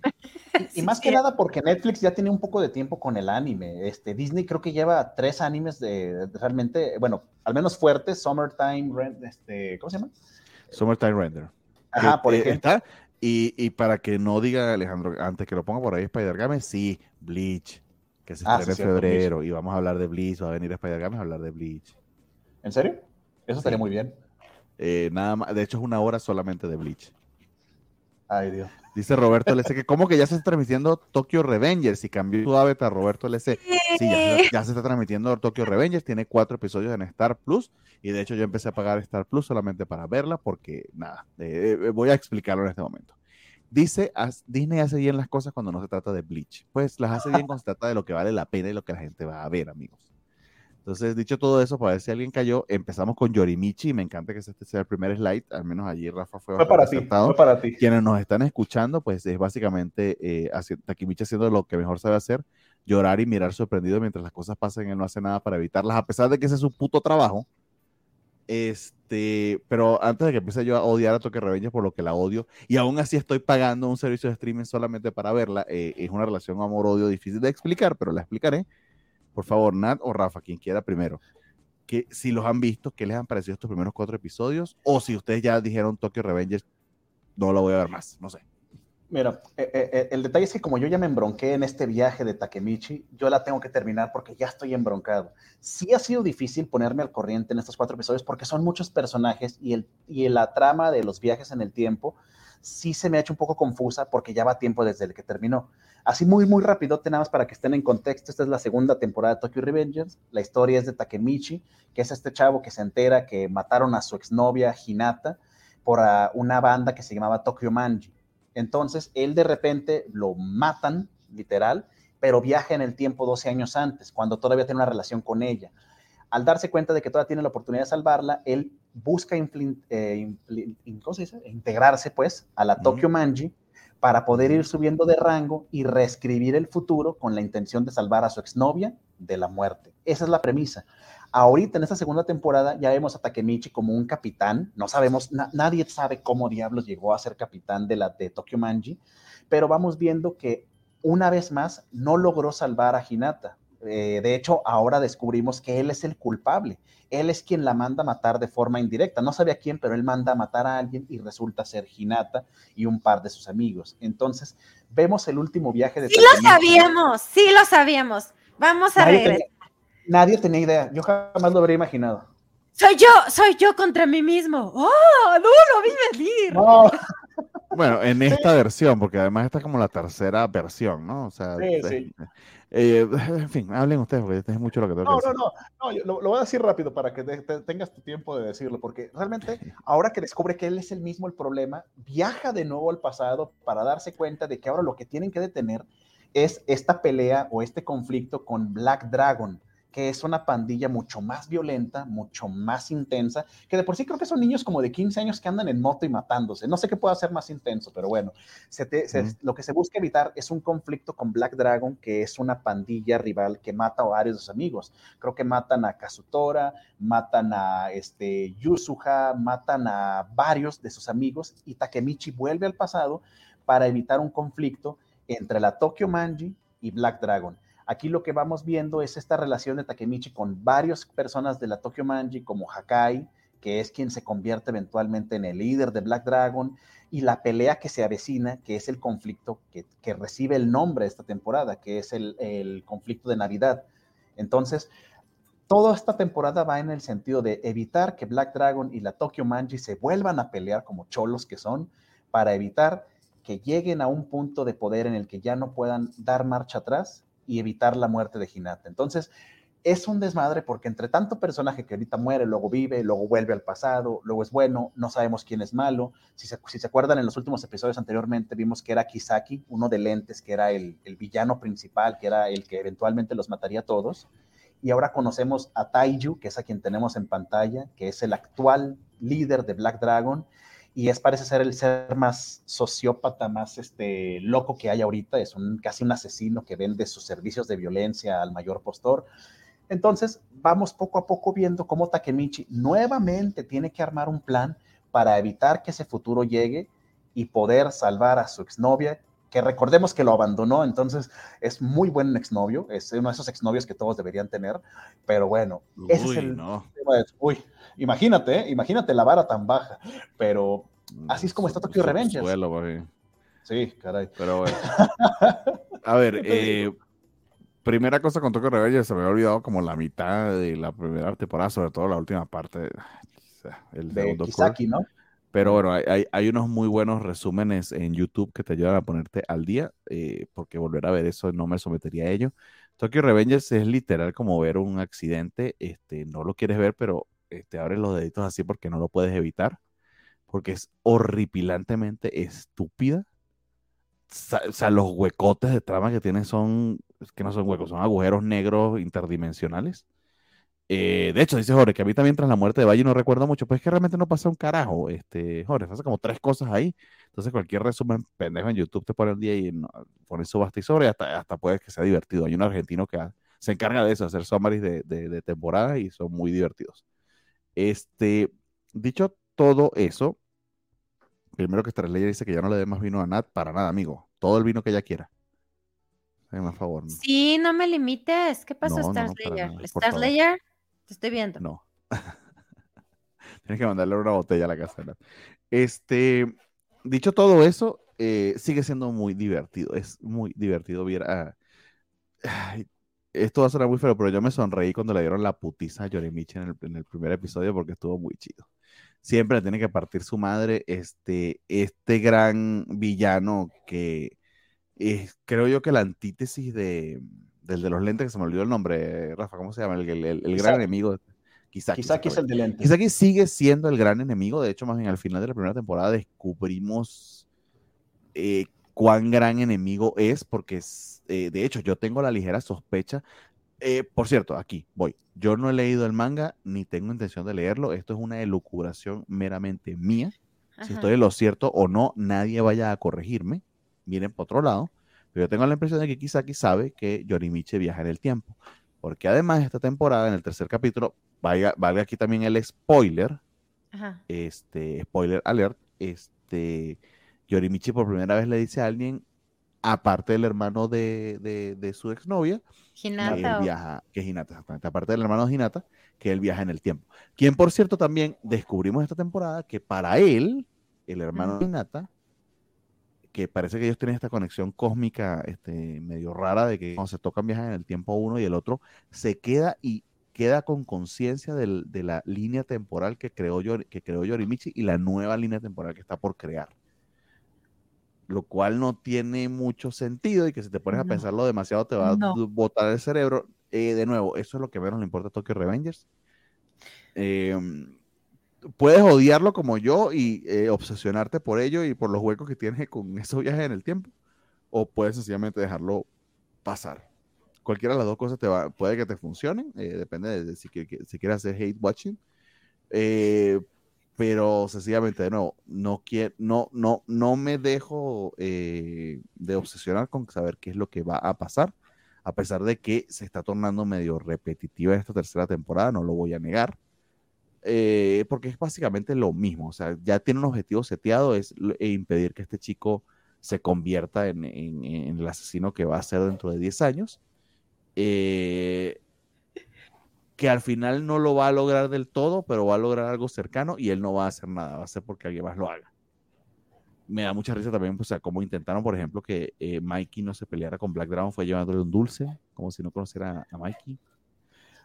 Y más que nada porque Netflix ya tiene un poco de tiempo con el anime. Disney creo que lleva 3 animes de realmente, bueno, al menos fuertes, Summertime Render, ¿cómo se llama? Summertime Render. Ajá, que, por ejemplo. Está, y para que no diga Alejandro, antes que lo ponga por ahí Spider-Games, sí, Bleach, que se estrena en febrero, Bleach. Y vamos a hablar de Bleach, va a venir Spider-Games a hablar de Bleach. ¿En serio? Eso estaría muy bien. Nada más, de hecho es 1 hora solamente de Bleach. Ay, Dios. Dice Roberto LC que ¿cómo que ya se está transmitiendo Tokyo Revengers? Y cambió su avatar Roberto LC. Sí, ya se está transmitiendo Tokyo Revengers. Tiene 4 episodios en Star Plus. Y de hecho yo empecé a pagar Star Plus solamente para verla porque, nada, voy a explicarlo en este momento. Dice, Disney hace bien las cosas cuando no se trata de Bleach. Pues las hace bien cuando se trata de lo que vale la pena y lo que la gente va a ver, amigos. Entonces, dicho todo eso, para ver si alguien cayó, empezamos con Yorimichi, y me encanta que este sea el primer slide, al menos allí Rafa fue para ti, fue para ti. Quienes nos están escuchando, pues es básicamente Takemichi haciendo lo que mejor sabe hacer, llorar y mirar sorprendido mientras las cosas pasan, él no hace nada para evitarlas, a pesar de que ese es su puto trabajo. Pero antes de que empiece yo a odiar a Tokyo Revengers por lo que la odio, y aún así estoy pagando un servicio de streaming solamente para verla, es una relación amor-odio difícil de explicar, pero la explicaré. Por favor, Nat o Rafa, quien quiera primero, que si los han visto, ¿qué les han parecido estos primeros 4 episodios? O si ustedes ya dijeron Tokyo Revengers, no lo voy a ver más, no sé. Mira, el detalle es que como yo ya me embronqué en este viaje de Takemichi, yo la tengo que terminar porque ya estoy embroncado. Sí ha sido difícil ponerme al corriente en estos 4 episodios porque son muchos personajes y la trama de los viajes en el tiempo sí se me ha hecho un poco confusa porque ya va tiempo desde el que terminó. Así muy, muy rapidote, nada más para que estén en contexto, esta es la 2ª temporada de Tokyo Revengers, la historia es de Takemichi, que es este chavo que se entera que mataron a su exnovia Hinata por una banda que se llamaba Tokyo Manji. Entonces, él de repente lo matan, literal, pero viaja en el tiempo 12 años antes, cuando todavía tiene una relación con ella. Al darse cuenta de que todavía tiene la oportunidad de salvarla, él busca integrarse pues a la Tokyo Manji para poder ir subiendo de rango y reescribir el futuro con la intención de salvar a su exnovia de la muerte. Esa es la premisa. Ahorita en esta 2ª temporada ya vemos a Takemichi como un capitán, no sabemos, nadie sabe cómo diablos llegó a ser capitán de Tokyo Manji, pero vamos viendo que una vez más no logró salvar a Hinata. De hecho, ahora descubrimos que él es el culpable. Él es quien la manda a matar de forma indirecta. No sabe a quién, pero él manda a matar a alguien y resulta ser Hinata y un par de sus amigos. Entonces, vemos el último viaje de Takemichi. Sí lo sabíamos. Vamos a regresar. Nadie tenía idea. Yo jamás lo habría imaginado. Soy yo contra mí mismo. ¡Oh, no lo vi venir! No. Bueno, en esta versión, porque además esta es como la 3ª versión, ¿no? O sea, sí. En fin, hablen ustedes, porque es mucho lo que tengo que decir. No, yo lo voy a decir rápido para que tengas tu tiempo de decirlo, porque realmente ahora que descubre que él es el mismo el problema, viaja de nuevo al pasado para darse cuenta de que ahora lo que tienen que detener es esta pelea o este conflicto con Black Dragon, que es una pandilla mucho más violenta, mucho más intensa, que de por sí creo que son niños como de 15 años que andan en moto y matándose. No sé qué pueda ser más intenso, pero bueno. Lo que se busca evitar es un conflicto con Black Dragon, que es una pandilla rival que mata a varios de sus amigos. Creo que matan a Kazutora, matan a Yusuha, matan a varios de sus amigos, y Takemichi vuelve al pasado para evitar un conflicto entre la Tokyo Manji y Black Dragon. Aquí lo que vamos viendo es esta relación de Takemichi con varias personas de la Tokyo Manji, como Hakai, que es quien se convierte eventualmente en el líder de Black Dragon, y la pelea que se avecina, que es el conflicto que recibe el nombre de esta temporada, que es el conflicto de Navidad. Entonces, toda esta temporada va en el sentido de evitar que Black Dragon y la Tokyo Manji se vuelvan a pelear como cholos que son, para evitar que lleguen a un punto de poder en el que ya no puedan dar marcha atrás y evitar la muerte de Hinata. Entonces, es un desmadre porque entre tanto personaje que ahorita muere, luego vive, luego vuelve al pasado, luego es bueno, no sabemos quién es malo. Si se acuerdan, en los últimos episodios anteriormente vimos que era Kisaki, uno de lentes, que era el villano principal, que era el que eventualmente los mataría a todos. Y ahora conocemos a Taiju, que es a quien tenemos en pantalla, que es el actual líder de Black Dragon, y parece ser el ser más sociópata, más loco que hay ahorita, es casi un asesino que vende sus servicios de violencia al mayor postor. Entonces, vamos poco a poco viendo cómo Takemichi nuevamente tiene que armar un plan para evitar que ese futuro llegue y poder salvar a su exnovia, que recordemos que lo abandonó, entonces es muy buen exnovio, es uno de esos exnovios que todos deberían tener, pero bueno, ese es el tema de... Uy, imagínate la vara tan baja, pero así es como está Tokyo Revengers. Sí, caray. Pero bueno. A ver, primera cosa con Tokyo Revengers, se me había olvidado como la mitad de la primera temporada, sobre todo la última parte, el de Kisaki, ¿no? Pero bueno, hay unos muy buenos resúmenes en YouTube que te ayudan a ponerte al día, porque volver a ver eso no me sometería a ello. Tokyo Revengers es literal como ver un accidente, no lo quieres ver, pero abres los deditos así porque no lo puedes evitar, porque es horripilantemente estúpida. O sea, los huecotes de trama que tiene son, que no son huecos, son agujeros negros interdimensionales. De hecho, dice Jorge, que a mí también tras la muerte de Valle no recuerdo mucho, pues es que realmente no pasa un carajo, Jorge, pasa como 3 cosas ahí, entonces cualquier resumen pendejo en YouTube te pone el día y no, pone su basta y sobre, hasta puede que sea divertido. Hay un argentino que se encarga de eso, hacer summaries de temporada y son muy divertidos. Dicho todo eso, primero que Straslayer dice que ya no le dé más vino a Nat, para nada, amigo, todo el vino que ella quiera. Más favor, ¿no? Sí, no me limites. ¿Qué pasó, Starslayer? No, Starslayer, te estoy viendo. No. Tienes que mandarle una botella a la casa. ¿No? Dicho todo eso, sigue siendo muy divertido. Es muy divertido ver a... Ay, esto va a sonar muy feo, pero yo me sonreí cuando le dieron la putiza a Yorimichi en el primer episodio porque estuvo muy chido. Siempre le tiene que partir su madre este gran villano que... creo yo que la antítesis del de los lentes, que se me olvidó el nombre, Rafa, ¿cómo se llama? El gran enemigo. Kisaki es el de lentes. Kisaki sigue siendo el gran enemigo. De hecho, más bien al final de la primera temporada descubrimos cuán gran enemigo es, porque de hecho yo tengo la ligera sospecha. Por cierto, aquí voy. Yo no he leído el manga, ni tengo intención de leerlo. Esto es una elucubración meramente mía. Ajá. Si estoy en lo cierto o no, nadie vaya a corregirme. Miren por otro lado, pero yo tengo la impresión de que Kisaki sabe que Yorimichi viaja en el tiempo, porque además esta temporada, en el tercer capítulo, valga aquí también el spoiler. Ajá. Spoiler alert, Yorimichi por primera vez le dice a alguien, aparte del hermano de su exnovia, Hinata, que él viaja, que es Hinata, exactamente, aparte del hermano de Hinata, que él viaja en el tiempo, quien por cierto también descubrimos esta temporada que para él, el hermano de Hinata, que parece que ellos tienen esta conexión cósmica medio rara, de que cuando se tocan viajan en el tiempo uno y el otro se queda y queda con conciencia de la línea temporal que creó Yorimichi y la nueva línea temporal que está por crear. Lo cual no tiene mucho sentido y que si te pones a pensarlo demasiado te va a botar el cerebro. De nuevo, eso es lo que menos le importa a Tokyo Revengers. Puedes odiarlo como yo y obsesionarte por ello y por los huecos que tienes con esos viajes en el tiempo, o puedes sencillamente dejarlo pasar. Cualquiera de las dos cosas puede que te funcionen, depende de si quieres hacer hate watching, pero sencillamente, de nuevo, no me dejo de obsesionar con saber qué es lo que va a pasar, a pesar de que se está tornando medio repetitiva en esta tercera temporada, no lo voy a negar. Porque es básicamente lo mismo, o sea, ya tiene un objetivo seteado, es impedir que este chico se convierta en el asesino que va a ser dentro de 10 años, que al final no lo va a lograr del todo, pero va a lograr algo cercano y él no va a hacer nada, va a ser porque alguien más lo haga. Me da mucha risa también, pues, o sea, como intentaron, por ejemplo, que Mikey no se peleara con Black Dragon, fue llevándole un dulce, como si no conociera a Mikey.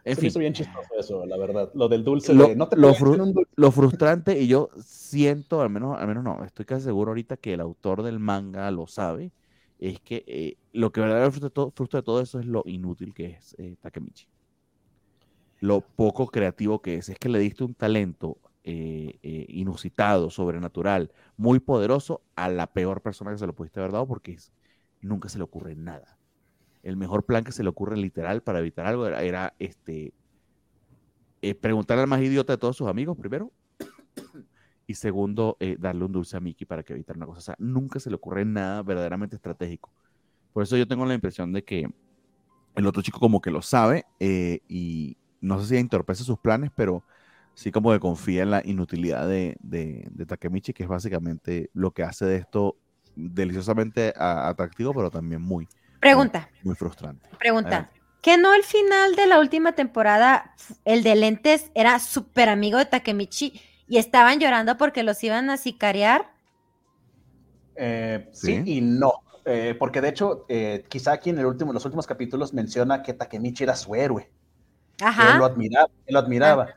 En fin, bien chistoso eso, la verdad. Lo del dulce. Lo frustrante, y yo siento, al menos no, estoy casi seguro ahorita que el autor del manga lo sabe, es que lo que verdaderamente frustra de todo eso es lo inútil que es Takemichi. Lo poco creativo que es. Es que le diste un talento inusitado, sobrenatural, muy poderoso a la peor persona que se lo pudiste haber dado porque nunca se le ocurre nada. El mejor plan que se le ocurre literal para evitar algo era preguntarle al más idiota de todos sus amigos, primero, y segundo, darle un dulce a Mickey para que evitara una cosa. O sea, nunca se le ocurre nada verdaderamente estratégico. Por eso yo tengo la impresión de que el otro chico como que lo sabe y no sé si entorpece sus planes, pero sí como que confía en la inutilidad de Takemichi, que es básicamente lo que hace de esto deliciosamente atractivo, pero también muy, pregunta, muy frustrante. Pregunta, ¿que no el final de la última temporada, el de lentes, era súper amigo de Takemichi y estaban llorando porque los iban a sicariar? Sí y no. Porque de hecho, Kisaki en los últimos capítulos menciona que Takemichi era su héroe. Ajá. Él lo admiraba. Ajá.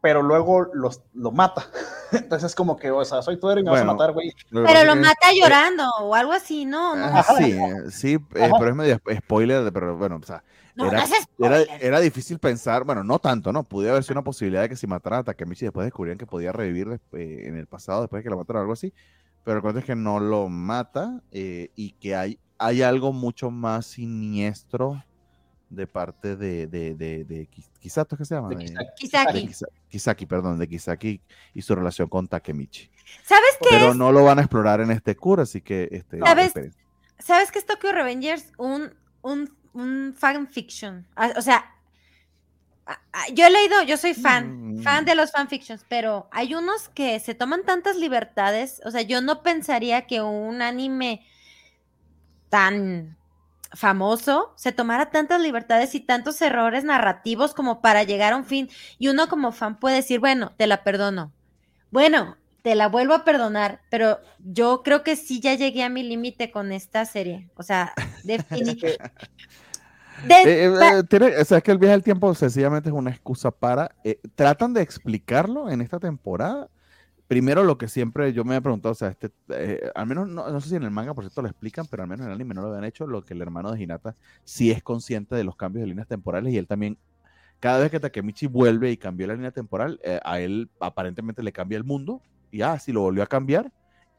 Pero luego lo mata. Entonces, como que, o sea, soy tu héroe y me vas a matar, güey. Pero lo mata llorando o algo así, ¿no? Sí, pero es medio spoiler, pero bueno, o sea, no, era difícil pensar, bueno, no tanto, ¿no? Pudiera haber sido una posibilidad de que si matara a Takemichi después descubrían que podía revivir en el pasado después de que la matara o algo así, pero el cuento es que no lo mata y que hay algo mucho más siniestro de parte de Chisato, ¿qué se llama? De Kisaki y su relación con Takemichi. ¿Sabes qué? Pero no lo van a explorar en este cura, así que... ¿Sabes qué es Tokyo Revengers? Un fanfiction. O sea, yo he leído, yo soy fan de los fanfictions, pero hay unos que se toman tantas libertades, o sea, yo no pensaría que un anime tan famoso se tomara tantas libertades y tantos errores narrativos como para llegar a un fin, y uno como fan puede decir, bueno, te la perdono, bueno, te la vuelvo a perdonar, pero yo creo que sí ya llegué a mi límite con esta serie, o sea, definitivamente. O sea, es que el viaje del tiempo sencillamente es una excusa para tratan de explicarlo en esta temporada. Primero, lo que siempre yo me he preguntado, o sea, al menos, no sé si en el manga, por cierto, lo explican, pero al menos en el anime no lo habían hecho, lo que el hermano de Hinata sí es consciente de los cambios de líneas temporales, y él también, cada vez que Takemichi vuelve y cambió la línea temporal, a él aparentemente le cambia el mundo, y sí lo volvió a cambiar,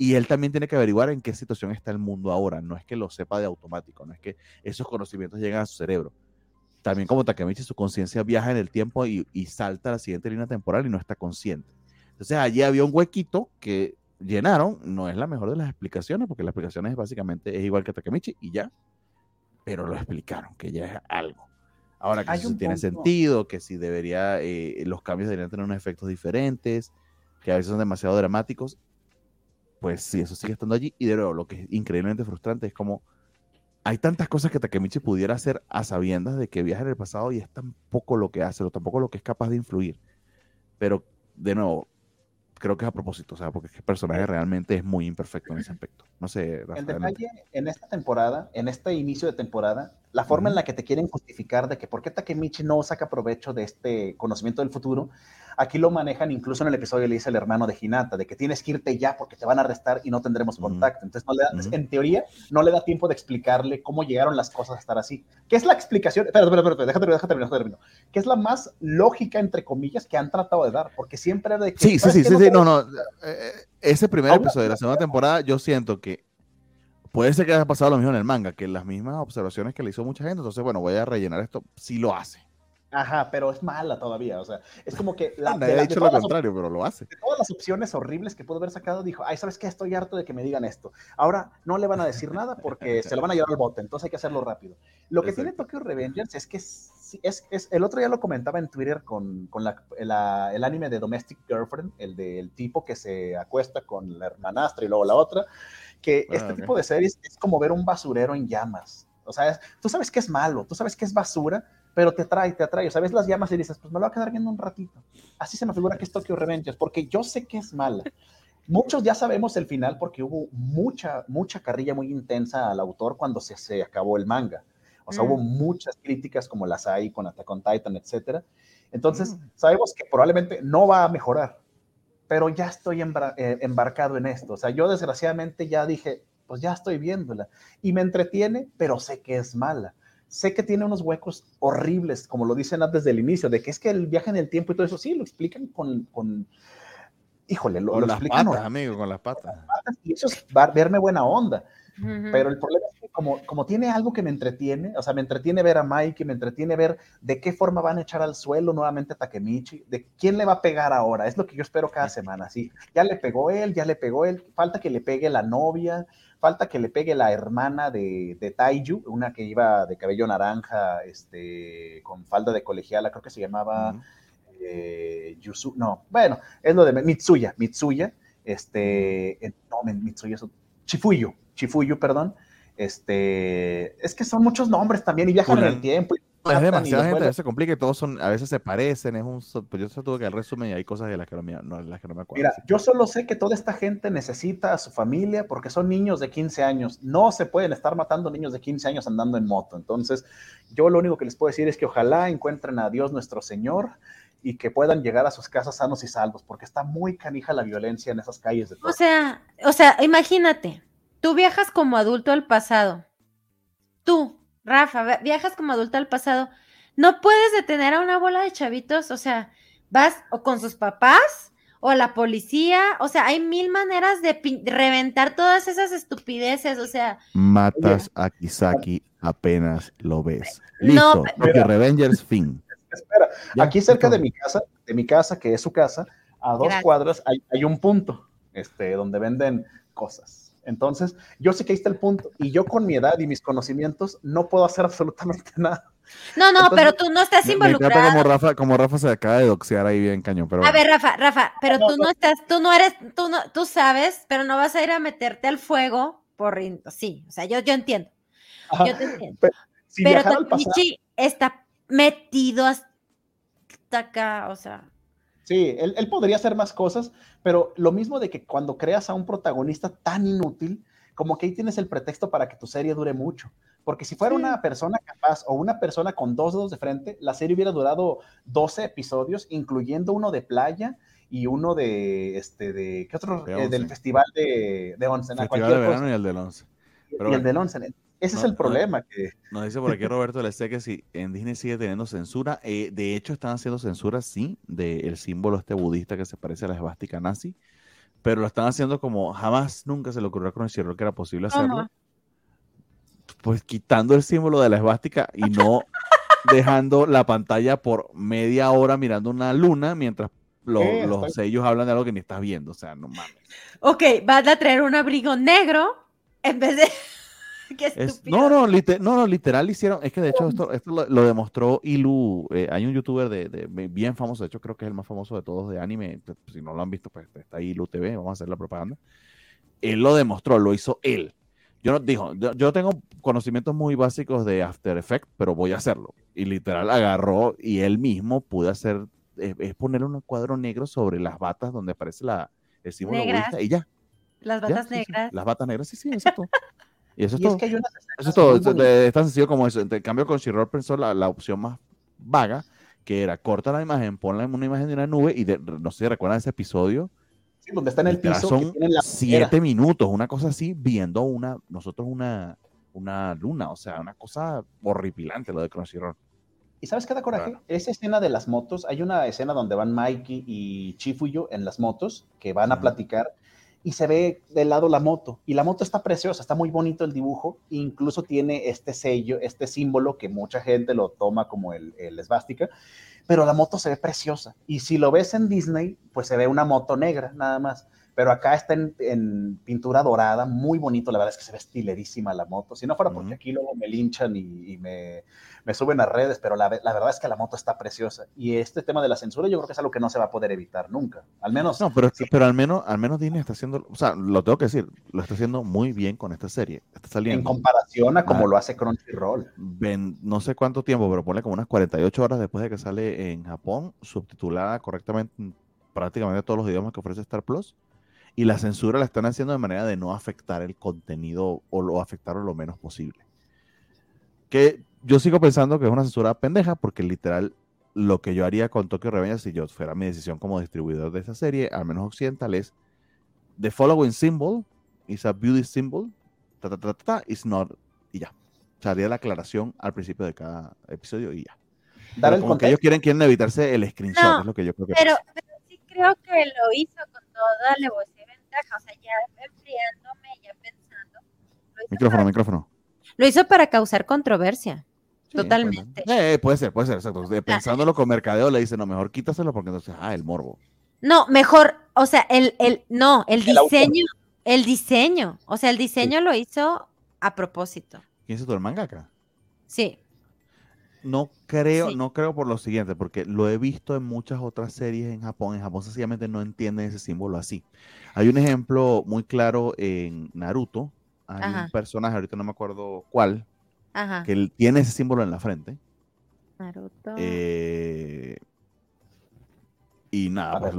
y él también tiene que averiguar en qué situación está el mundo ahora, no es que lo sepa de automático, no es que esos conocimientos lleguen a su cerebro. También como Takemichi, su conciencia viaja en el tiempo y salta a la siguiente línea temporal y no está consciente. Entonces, allí había un huequito que llenaron. No es la mejor de las explicaciones, porque las explicaciones básicamente es igual que Takemichi y ya. Pero lo explicaron, que ya es algo. Ahora, que eso tiene sentido, que si debería, los cambios deberían tener unos efectos diferentes, que a veces son demasiado dramáticos. Pues sí, eso sigue estando allí. Y de nuevo, lo que es increíblemente frustrante es como hay tantas cosas que Takemichi pudiera hacer a sabiendas de que viaja en el pasado y es tan poco lo que hace, o tampoco lo que es capaz de influir. Pero, de nuevo, creo que es a propósito, o sea, porque el personaje realmente es muy imperfecto en ese aspecto. No sé, Rafa, el detalle en esta temporada, en este inicio de temporada, la forma en la que te quieren justificar de que por qué Takemichi no saca provecho de este conocimiento del futuro, aquí lo manejan incluso en el episodio que le dice el hermano de Hinata, de que tienes que irte ya porque te van a arrestar y no tendremos contacto. Entonces, en teoría, no le da tiempo de explicarle cómo llegaron las cosas a estar así. ¿Qué es la explicación? Espera, déjate terminar. ¿Qué es la más lógica, entre comillas, que han tratado de dar? Porque siempre era de que... Ese primer episodio de la segunda temporada, yo siento que puede ser que haya pasado lo mismo en el manga, que las mismas observaciones que le hizo mucha gente, entonces, bueno, voy a rellenar esto, sí lo hace. Ajá, pero es mala todavía, o sea, es como que... Nadie ha dicho lo contrario, pero lo hace. De todas las opciones horribles que pudo haber sacado, dijo, ¿sabes qué? Estoy harto de que me digan esto. Ahora, no le van a decir nada porque se lo van a llevar al bote, entonces hay que hacerlo rápido. Lo que tiene Tokyo Revengers es que... el otro día lo comentaba en Twitter con el anime de Domestic Girlfriend, el del tipo que se acuesta con la hermanastra y luego la otra, que tipo de series es como ver un basurero en llamas. O sea, tú sabes que es malo, tú sabes que es basura, pero te atrae. O sea, ves las llamas y dices, pues me lo voy a quedar viendo un ratito. Así se me figura que es Tokyo Revengers, porque yo sé que es mala. Muchos ya sabemos el final porque hubo mucha carrilla muy intensa al autor cuando se acabó el manga. O sea, hubo muchas críticas como las hay con Attack on Titan, etcétera. Entonces, sabemos que probablemente no va a mejorar, pero ya estoy embarcado en esto. O sea, yo desgraciadamente ya dije, pues ya estoy viéndola. Y me entretiene, pero sé que es mala. Sé que tiene unos huecos horribles, como lo dicen desde el inicio, de que es que el viaje en el tiempo y todo eso, sí, lo explican lo explican. Con las patas, amigo, con las patas. Y eso es verme buena onda. Pero el problema es que como tiene algo que me entretiene, o sea, me entretiene ver a Mikey, me entretiene ver de qué forma van a echar al suelo nuevamente a Takemichi, de quién le va a pegar ahora, es lo que yo espero cada semana, sí, ya le pegó él, falta que le pegue la novia, falta que le pegue la hermana de Taiju, una que iba de cabello naranja, con falda de colegiala, creo que se llamaba Yusu, no, bueno, es lo de Mitsuya, Chifuyu, es que son muchos nombres también y viajan en el tiempo. Es demasiada gente, a veces se complica y todos son, a veces se parecen, pues yo tuve que el resumen y hay cosas de las que no me acuerdo. Mira, yo solo sé que toda esta gente necesita a su familia porque son niños de 15 años, no se pueden estar matando niños de 15 años andando en moto, entonces yo lo único que les puedo decir es que ojalá encuentren a Dios nuestro Señor y que puedan llegar a sus casas sanos y salvos, porque está muy canija la violencia en esas calles de Tokio. O sea, imagínate, tú viajas como adulto al pasado, Rafa, viajas como adulta al pasado, no puedes detener a una bola de chavitos, o sea, vas o con sus papás, o la policía, o sea, hay mil maneras de reventar todas esas estupideces, o sea. Matas a Kisaki apenas lo ves. Listo, Tokyo Revengers, fin. Espera, aquí cerca de mi casa, que es su casa, a 2 cuadras hay un punto, donde venden cosas. Entonces, yo sé que ahí está el punto, y yo con mi edad y mis conocimientos no puedo hacer absolutamente nada. No, entonces, pero tú no estás involucrado. Me encanta como Rafa se acaba de doxear ahí bien cañón. Pero bueno. A ver, Rafa, pero tú sabes, pero no vas a ir a meterte al fuego por... Sí, o sea, yo entiendo. Ajá, yo te entiendo. Pero Takemichi está metido hasta acá, o sea... Sí, él podría hacer más cosas, pero lo mismo de que cuando creas a un protagonista tan inútil, como que ahí tienes el pretexto para que tu serie dure mucho. Porque si fuera una persona capaz o una persona con 2 dedos de frente, la serie hubiera durado 12 episodios, incluyendo uno de playa y uno de, ¿qué otro? Del festival de Onsen. El festival de verano y el del Onsen. Y el del Onsen. Ese es el problema. Nos dice por aquí Roberto Lesté que si en Disney sigue teniendo censura, de hecho están haciendo censura, sí, del símbolo budista que se parece a la esvástica nazi, pero lo están haciendo como jamás nunca se le ocurrió a Crunchyroll que era posible hacerlo, pues quitando el símbolo de la esvástica y no dejando la pantalla por media hora mirando una luna mientras los sellos hablan de algo que ni estás viendo, o sea, no mames. Ok, vas a traer un abrigo negro en vez de... literal hicieron, es que de hecho esto lo demostró Ilu, hay un youtuber bien famoso, de hecho creo que es el más famoso de todos de anime, si no lo han visto pues está Ilu TV, vamos a hacer la propaganda, él lo demostró, lo hizo él, yo tengo conocimientos muy básicos de After Effects, pero voy a hacerlo, y literal agarró y él mismo pudo hacer, es ponerle un cuadro negro sobre las batas donde aparece el símbolo budista y ya. Las batas negras. Sí, las batas negras, sí, exacto. Y eso es todo. Es que hay unas eso es todo. Es tan sencillo como eso. En cambio, Crunchyroll pensó la opción más vaga, que era corta la imagen, ponla en una imagen de una nube y no sé si recuerdan ese episodio. Sí, donde está en el piso. Son 7 minutos, una cosa así, viendo una luna. O sea, una cosa horripilante lo de Crunchyroll. ¿Y sabes qué da coraje? Claro. Esa escena de las motos, hay una escena donde van Mikey y Chifuyo en las motos, que van a platicar. Y se ve de lado la moto, y la moto está preciosa, está muy bonito el dibujo, incluso tiene sello, símbolo que mucha gente lo toma como el esvástica, pero la moto se ve preciosa, y si lo ves en Disney, pues se ve una moto negra, nada más, pero acá está en pintura dorada, muy bonito, la verdad es que se ve estilerísima la moto, si no fuera porque aquí luego me linchan y me suben a redes, pero la verdad es que la moto está preciosa, y este tema de la censura yo creo que es algo que no se va a poder evitar nunca, al menos... No, pero, sí. Pero al menos Disney está haciendo, o sea, lo tengo que decir, lo está haciendo muy bien con esta serie, está saliendo... En comparación a como lo hace Crunchyroll. No sé cuánto tiempo, pero ponle como unas 48 horas después de que sale en Japón, subtitulada correctamente en prácticamente todos los idiomas que ofrece Star Plus. Y la censura la están haciendo de manera de no afectar el contenido o afectarlo lo menos posible. Que yo sigo pensando que es una censura pendeja porque literal lo que yo haría con Tokyo Revengers si yo fuera mi decisión como distribuidor de esta serie, al menos occidental, es the following symbol is a beauty symbol, is not, y ya. O sea, haría la aclaración al principio de cada episodio y ya. Dar el como que ellos quieren evitarse el screenshot, es lo que yo creo que pasa. Pero sí creo que lo hizo con toda la voz y ventaja, o sea, ya enfriándome, ya pensando. Micrófono. Lo hizo para causar controversia, sí, totalmente. Puede ser, exacto. Pensándolo con mercadeo le dice, no, mejor quítaselo porque entonces, el morbo. No, mejor, o sea, el diseño, o sea, el diseño sí. Lo hizo a propósito. ¿Quién hizo todo el mangaka? Sí. No creo por lo siguiente, porque lo he visto en muchas otras series en Japón. En Japón sencillamente no entienden ese símbolo así. Hay un ejemplo muy claro en Naruto. Hay un personaje, ahorita no me acuerdo cuál, que tiene ese símbolo en la frente. Naruto. Y nada, pues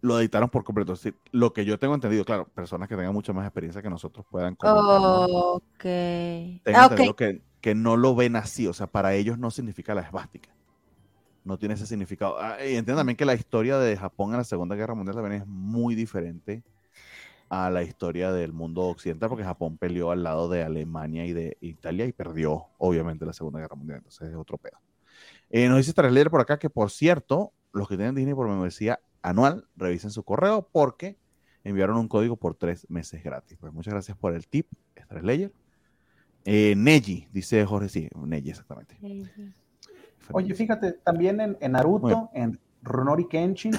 lo editaron por completo. Sí, lo que yo tengo entendido, claro, personas que tengan mucha más experiencia que nosotros puedan comentar. Oh, ok. Tengo entendido que no lo ven así, o sea, para ellos no significa la esvástica. No tiene ese significado. Y entiendo también que la historia de Japón en la Segunda Guerra Mundial también es muy diferente a la historia del mundo occidental, porque Japón peleó al lado de Alemania y de Italia y perdió, obviamente, la Segunda Guerra Mundial. Entonces es otro pedo. Nos dice Trasler por acá que, por cierto, los que tienen Disney por membresía anual, revisen su correo porque enviaron un código por 3 meses gratis. Pues muchas gracias por el tip, Trasler. Neji, dice Jorge, sí, Neji, exactamente. Oye, fíjate, también en Naruto, en Rurouni Kenshin,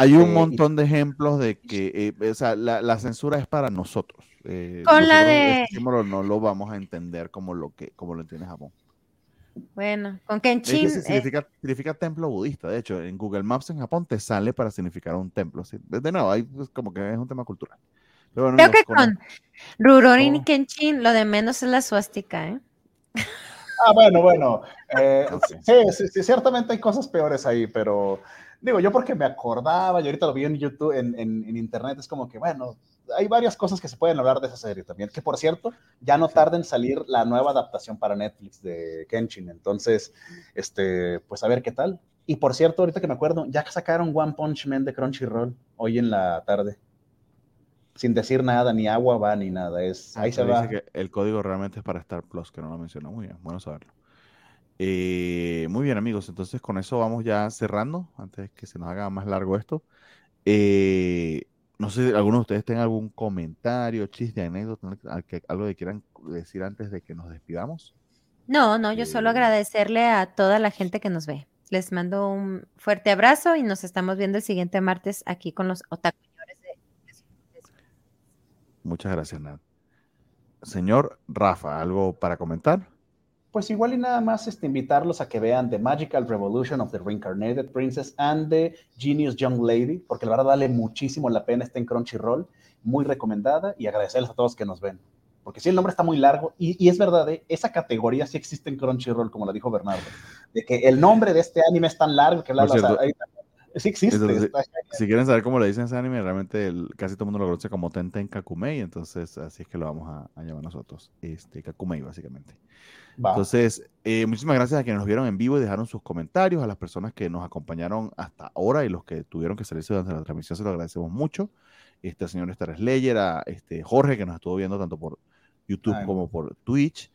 hay un montón de ejemplos de que o sea, la censura es para nosotros. Con la de este símbolo no lo vamos a entender como lo entiende Japón. Bueno, con Kenshin significa templo budista. De hecho, en Google Maps en Japón te sale para significar un templo. De nuevo, ahí pues, como que es un tema cultural. Pero bueno, creo que con Rurouni Kenshin lo de menos es la suástica, ¿eh? Ah, bueno. Sí, ciertamente hay cosas peores ahí, pero digo, yo porque me acordaba, y ahorita lo vi en YouTube, en internet, es como que, bueno, hay varias cosas que se pueden hablar de esa serie también, que por cierto, ya no tarda en salir la nueva adaptación para Netflix de Kenshin, entonces, pues a ver qué tal. Y por cierto, ahorita que me acuerdo, ya sacaron One Punch Man de Crunchyroll hoy en la tarde. Sin decir nada, ni agua va, ni nada. Ahí se va. Que el código realmente es para Star Plus, que no lo mencionó. Muy bien, bueno saberlo. Muy bien, amigos. Entonces, con eso vamos ya cerrando, antes que se nos haga más largo esto. No sé si alguno de ustedes tenga algún comentario, chiste, anécdota, algo que quieran decir antes de que nos despidamos. No, yo solo agradecerle a toda la gente que nos ve. Les mando un fuerte abrazo y nos estamos viendo el siguiente martes aquí con los Otaku. Muchas gracias, Nat. Señor Rafa, ¿algo para comentar? Pues igual y nada más invitarlos a que vean The Magical Revolution of the Reincarnated Princess and the Genius Young Lady, porque la verdad vale muchísimo la pena, está en Crunchyroll, muy recomendada, y agradecerles a todos que nos ven. Porque sí, el nombre está muy largo, y es verdad, esa categoría sí existe en Crunchyroll, como lo dijo Bernardo, de que el nombre de este anime es tan largo que bla, bla, bla, sí existe. Entonces, si quieren saber cómo le dicen ese anime, realmente casi todo el mundo lo conoce como Tenten Kakumei, entonces así es que lo vamos a llamar nosotros, Kakumei básicamente. Va. Entonces, muchísimas gracias a quienes nos vieron en vivo y dejaron sus comentarios, a las personas que nos acompañaron hasta ahora y los que tuvieron que salirse durante la transmisión, se lo agradecemos mucho. Al señor Star Slayer, a Jorge, que nos estuvo viendo tanto por YouTube como por Twitch,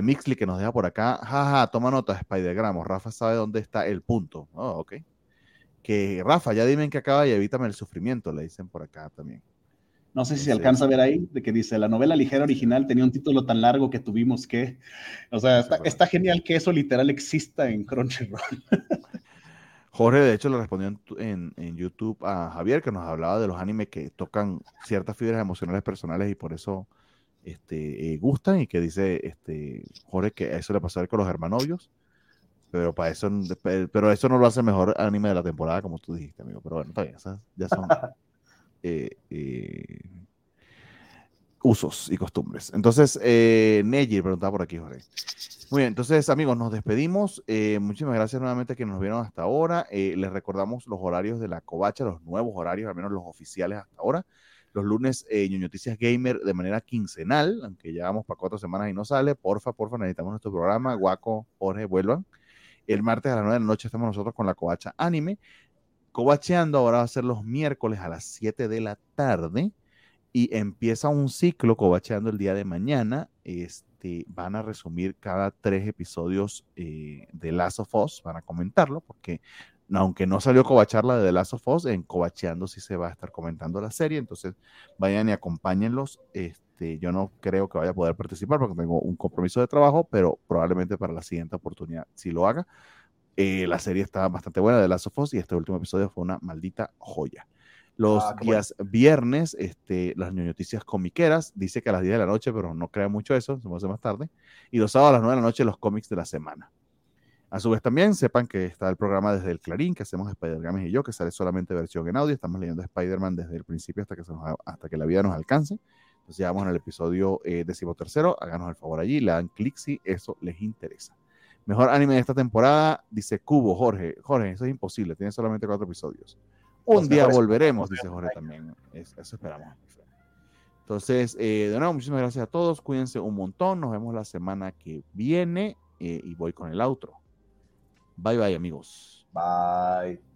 Mixly, que nos deja por acá, toma nota, Spidergramos, Rafa sabe dónde está el punto. Oh, ok. Que Rafa, ya dime en qué acaba y evítame el sufrimiento, le dicen por acá también. No sé si se alcanza a ver ahí, de que dice, la novela ligera original tenía un título tan largo que tuvimos que... O sea, está genial que eso literal exista en Crunchyroll. Jorge, de hecho, le respondió en YouTube a Javier, que nos hablaba de los animes que tocan ciertas fibras emocionales personales y por eso gustan, y que dice Jorge que eso le pasó a él con los hermanovios. Pero eso no lo hace mejor anime de la temporada, como tú dijiste, amigo. Pero bueno, está bien, esas ya son usos y costumbres. Entonces, Neji preguntaba por aquí, Jorge. Muy bien, entonces, amigos, nos despedimos. Muchísimas gracias nuevamente a quienes nos vieron hasta ahora. Les recordamos los horarios de La Covacha, los nuevos horarios, al menos los oficiales hasta ahora. Los lunes, Noticias Gamer de manera quincenal, aunque ya vamos para 4 semanas y no sale. Porfa, necesitamos nuestro programa. Guaco, Jorge, vuelvan. El martes a las 9:00 p.m. estamos nosotros con La Covacha Anime. Covacheando ahora va a ser los miércoles a las 7:00 p.m. y empieza un ciclo Covacheando el día de mañana. Van a resumir cada 3 episodios de The Last of Us, van a comentarlo, porque aunque no salió Covacharla de The Last of Us, en Covacheando sí se va a estar comentando la serie, entonces vayan y acompáñenlos. Yo no creo que vaya a poder participar porque tengo un compromiso de trabajo, pero probablemente para la siguiente oportunidad sí lo haga. La serie está bastante buena de The Last of Us y este último episodio fue una maldita joya. los días viernes, las noticias comiqueras, dice que a las 10 de la noche, pero no crea mucho eso, se va a hacer más tarde, y los sábados a las 9 de la noche los cómics de la semana. A su vez también, sepan que está el programa desde el Clarín, que hacemos Spider-Games y yo, que sale solamente versión en audio, estamos leyendo Spider-Man desde el principio hasta que la vida nos alcance. Entonces ya vamos en el episodio 13º, háganos el favor allí, le dan clic si eso les interesa. Mejor anime de esta temporada, dice Cubo, Jorge, eso es imposible, tiene solamente 4 episodios. Un día volveremos, dice Jorge también, eso esperamos. Entonces, de nuevo, muchísimas gracias a todos, cuídense un montón, nos vemos la semana que viene y voy con el outro. Bye, amigos. Bye.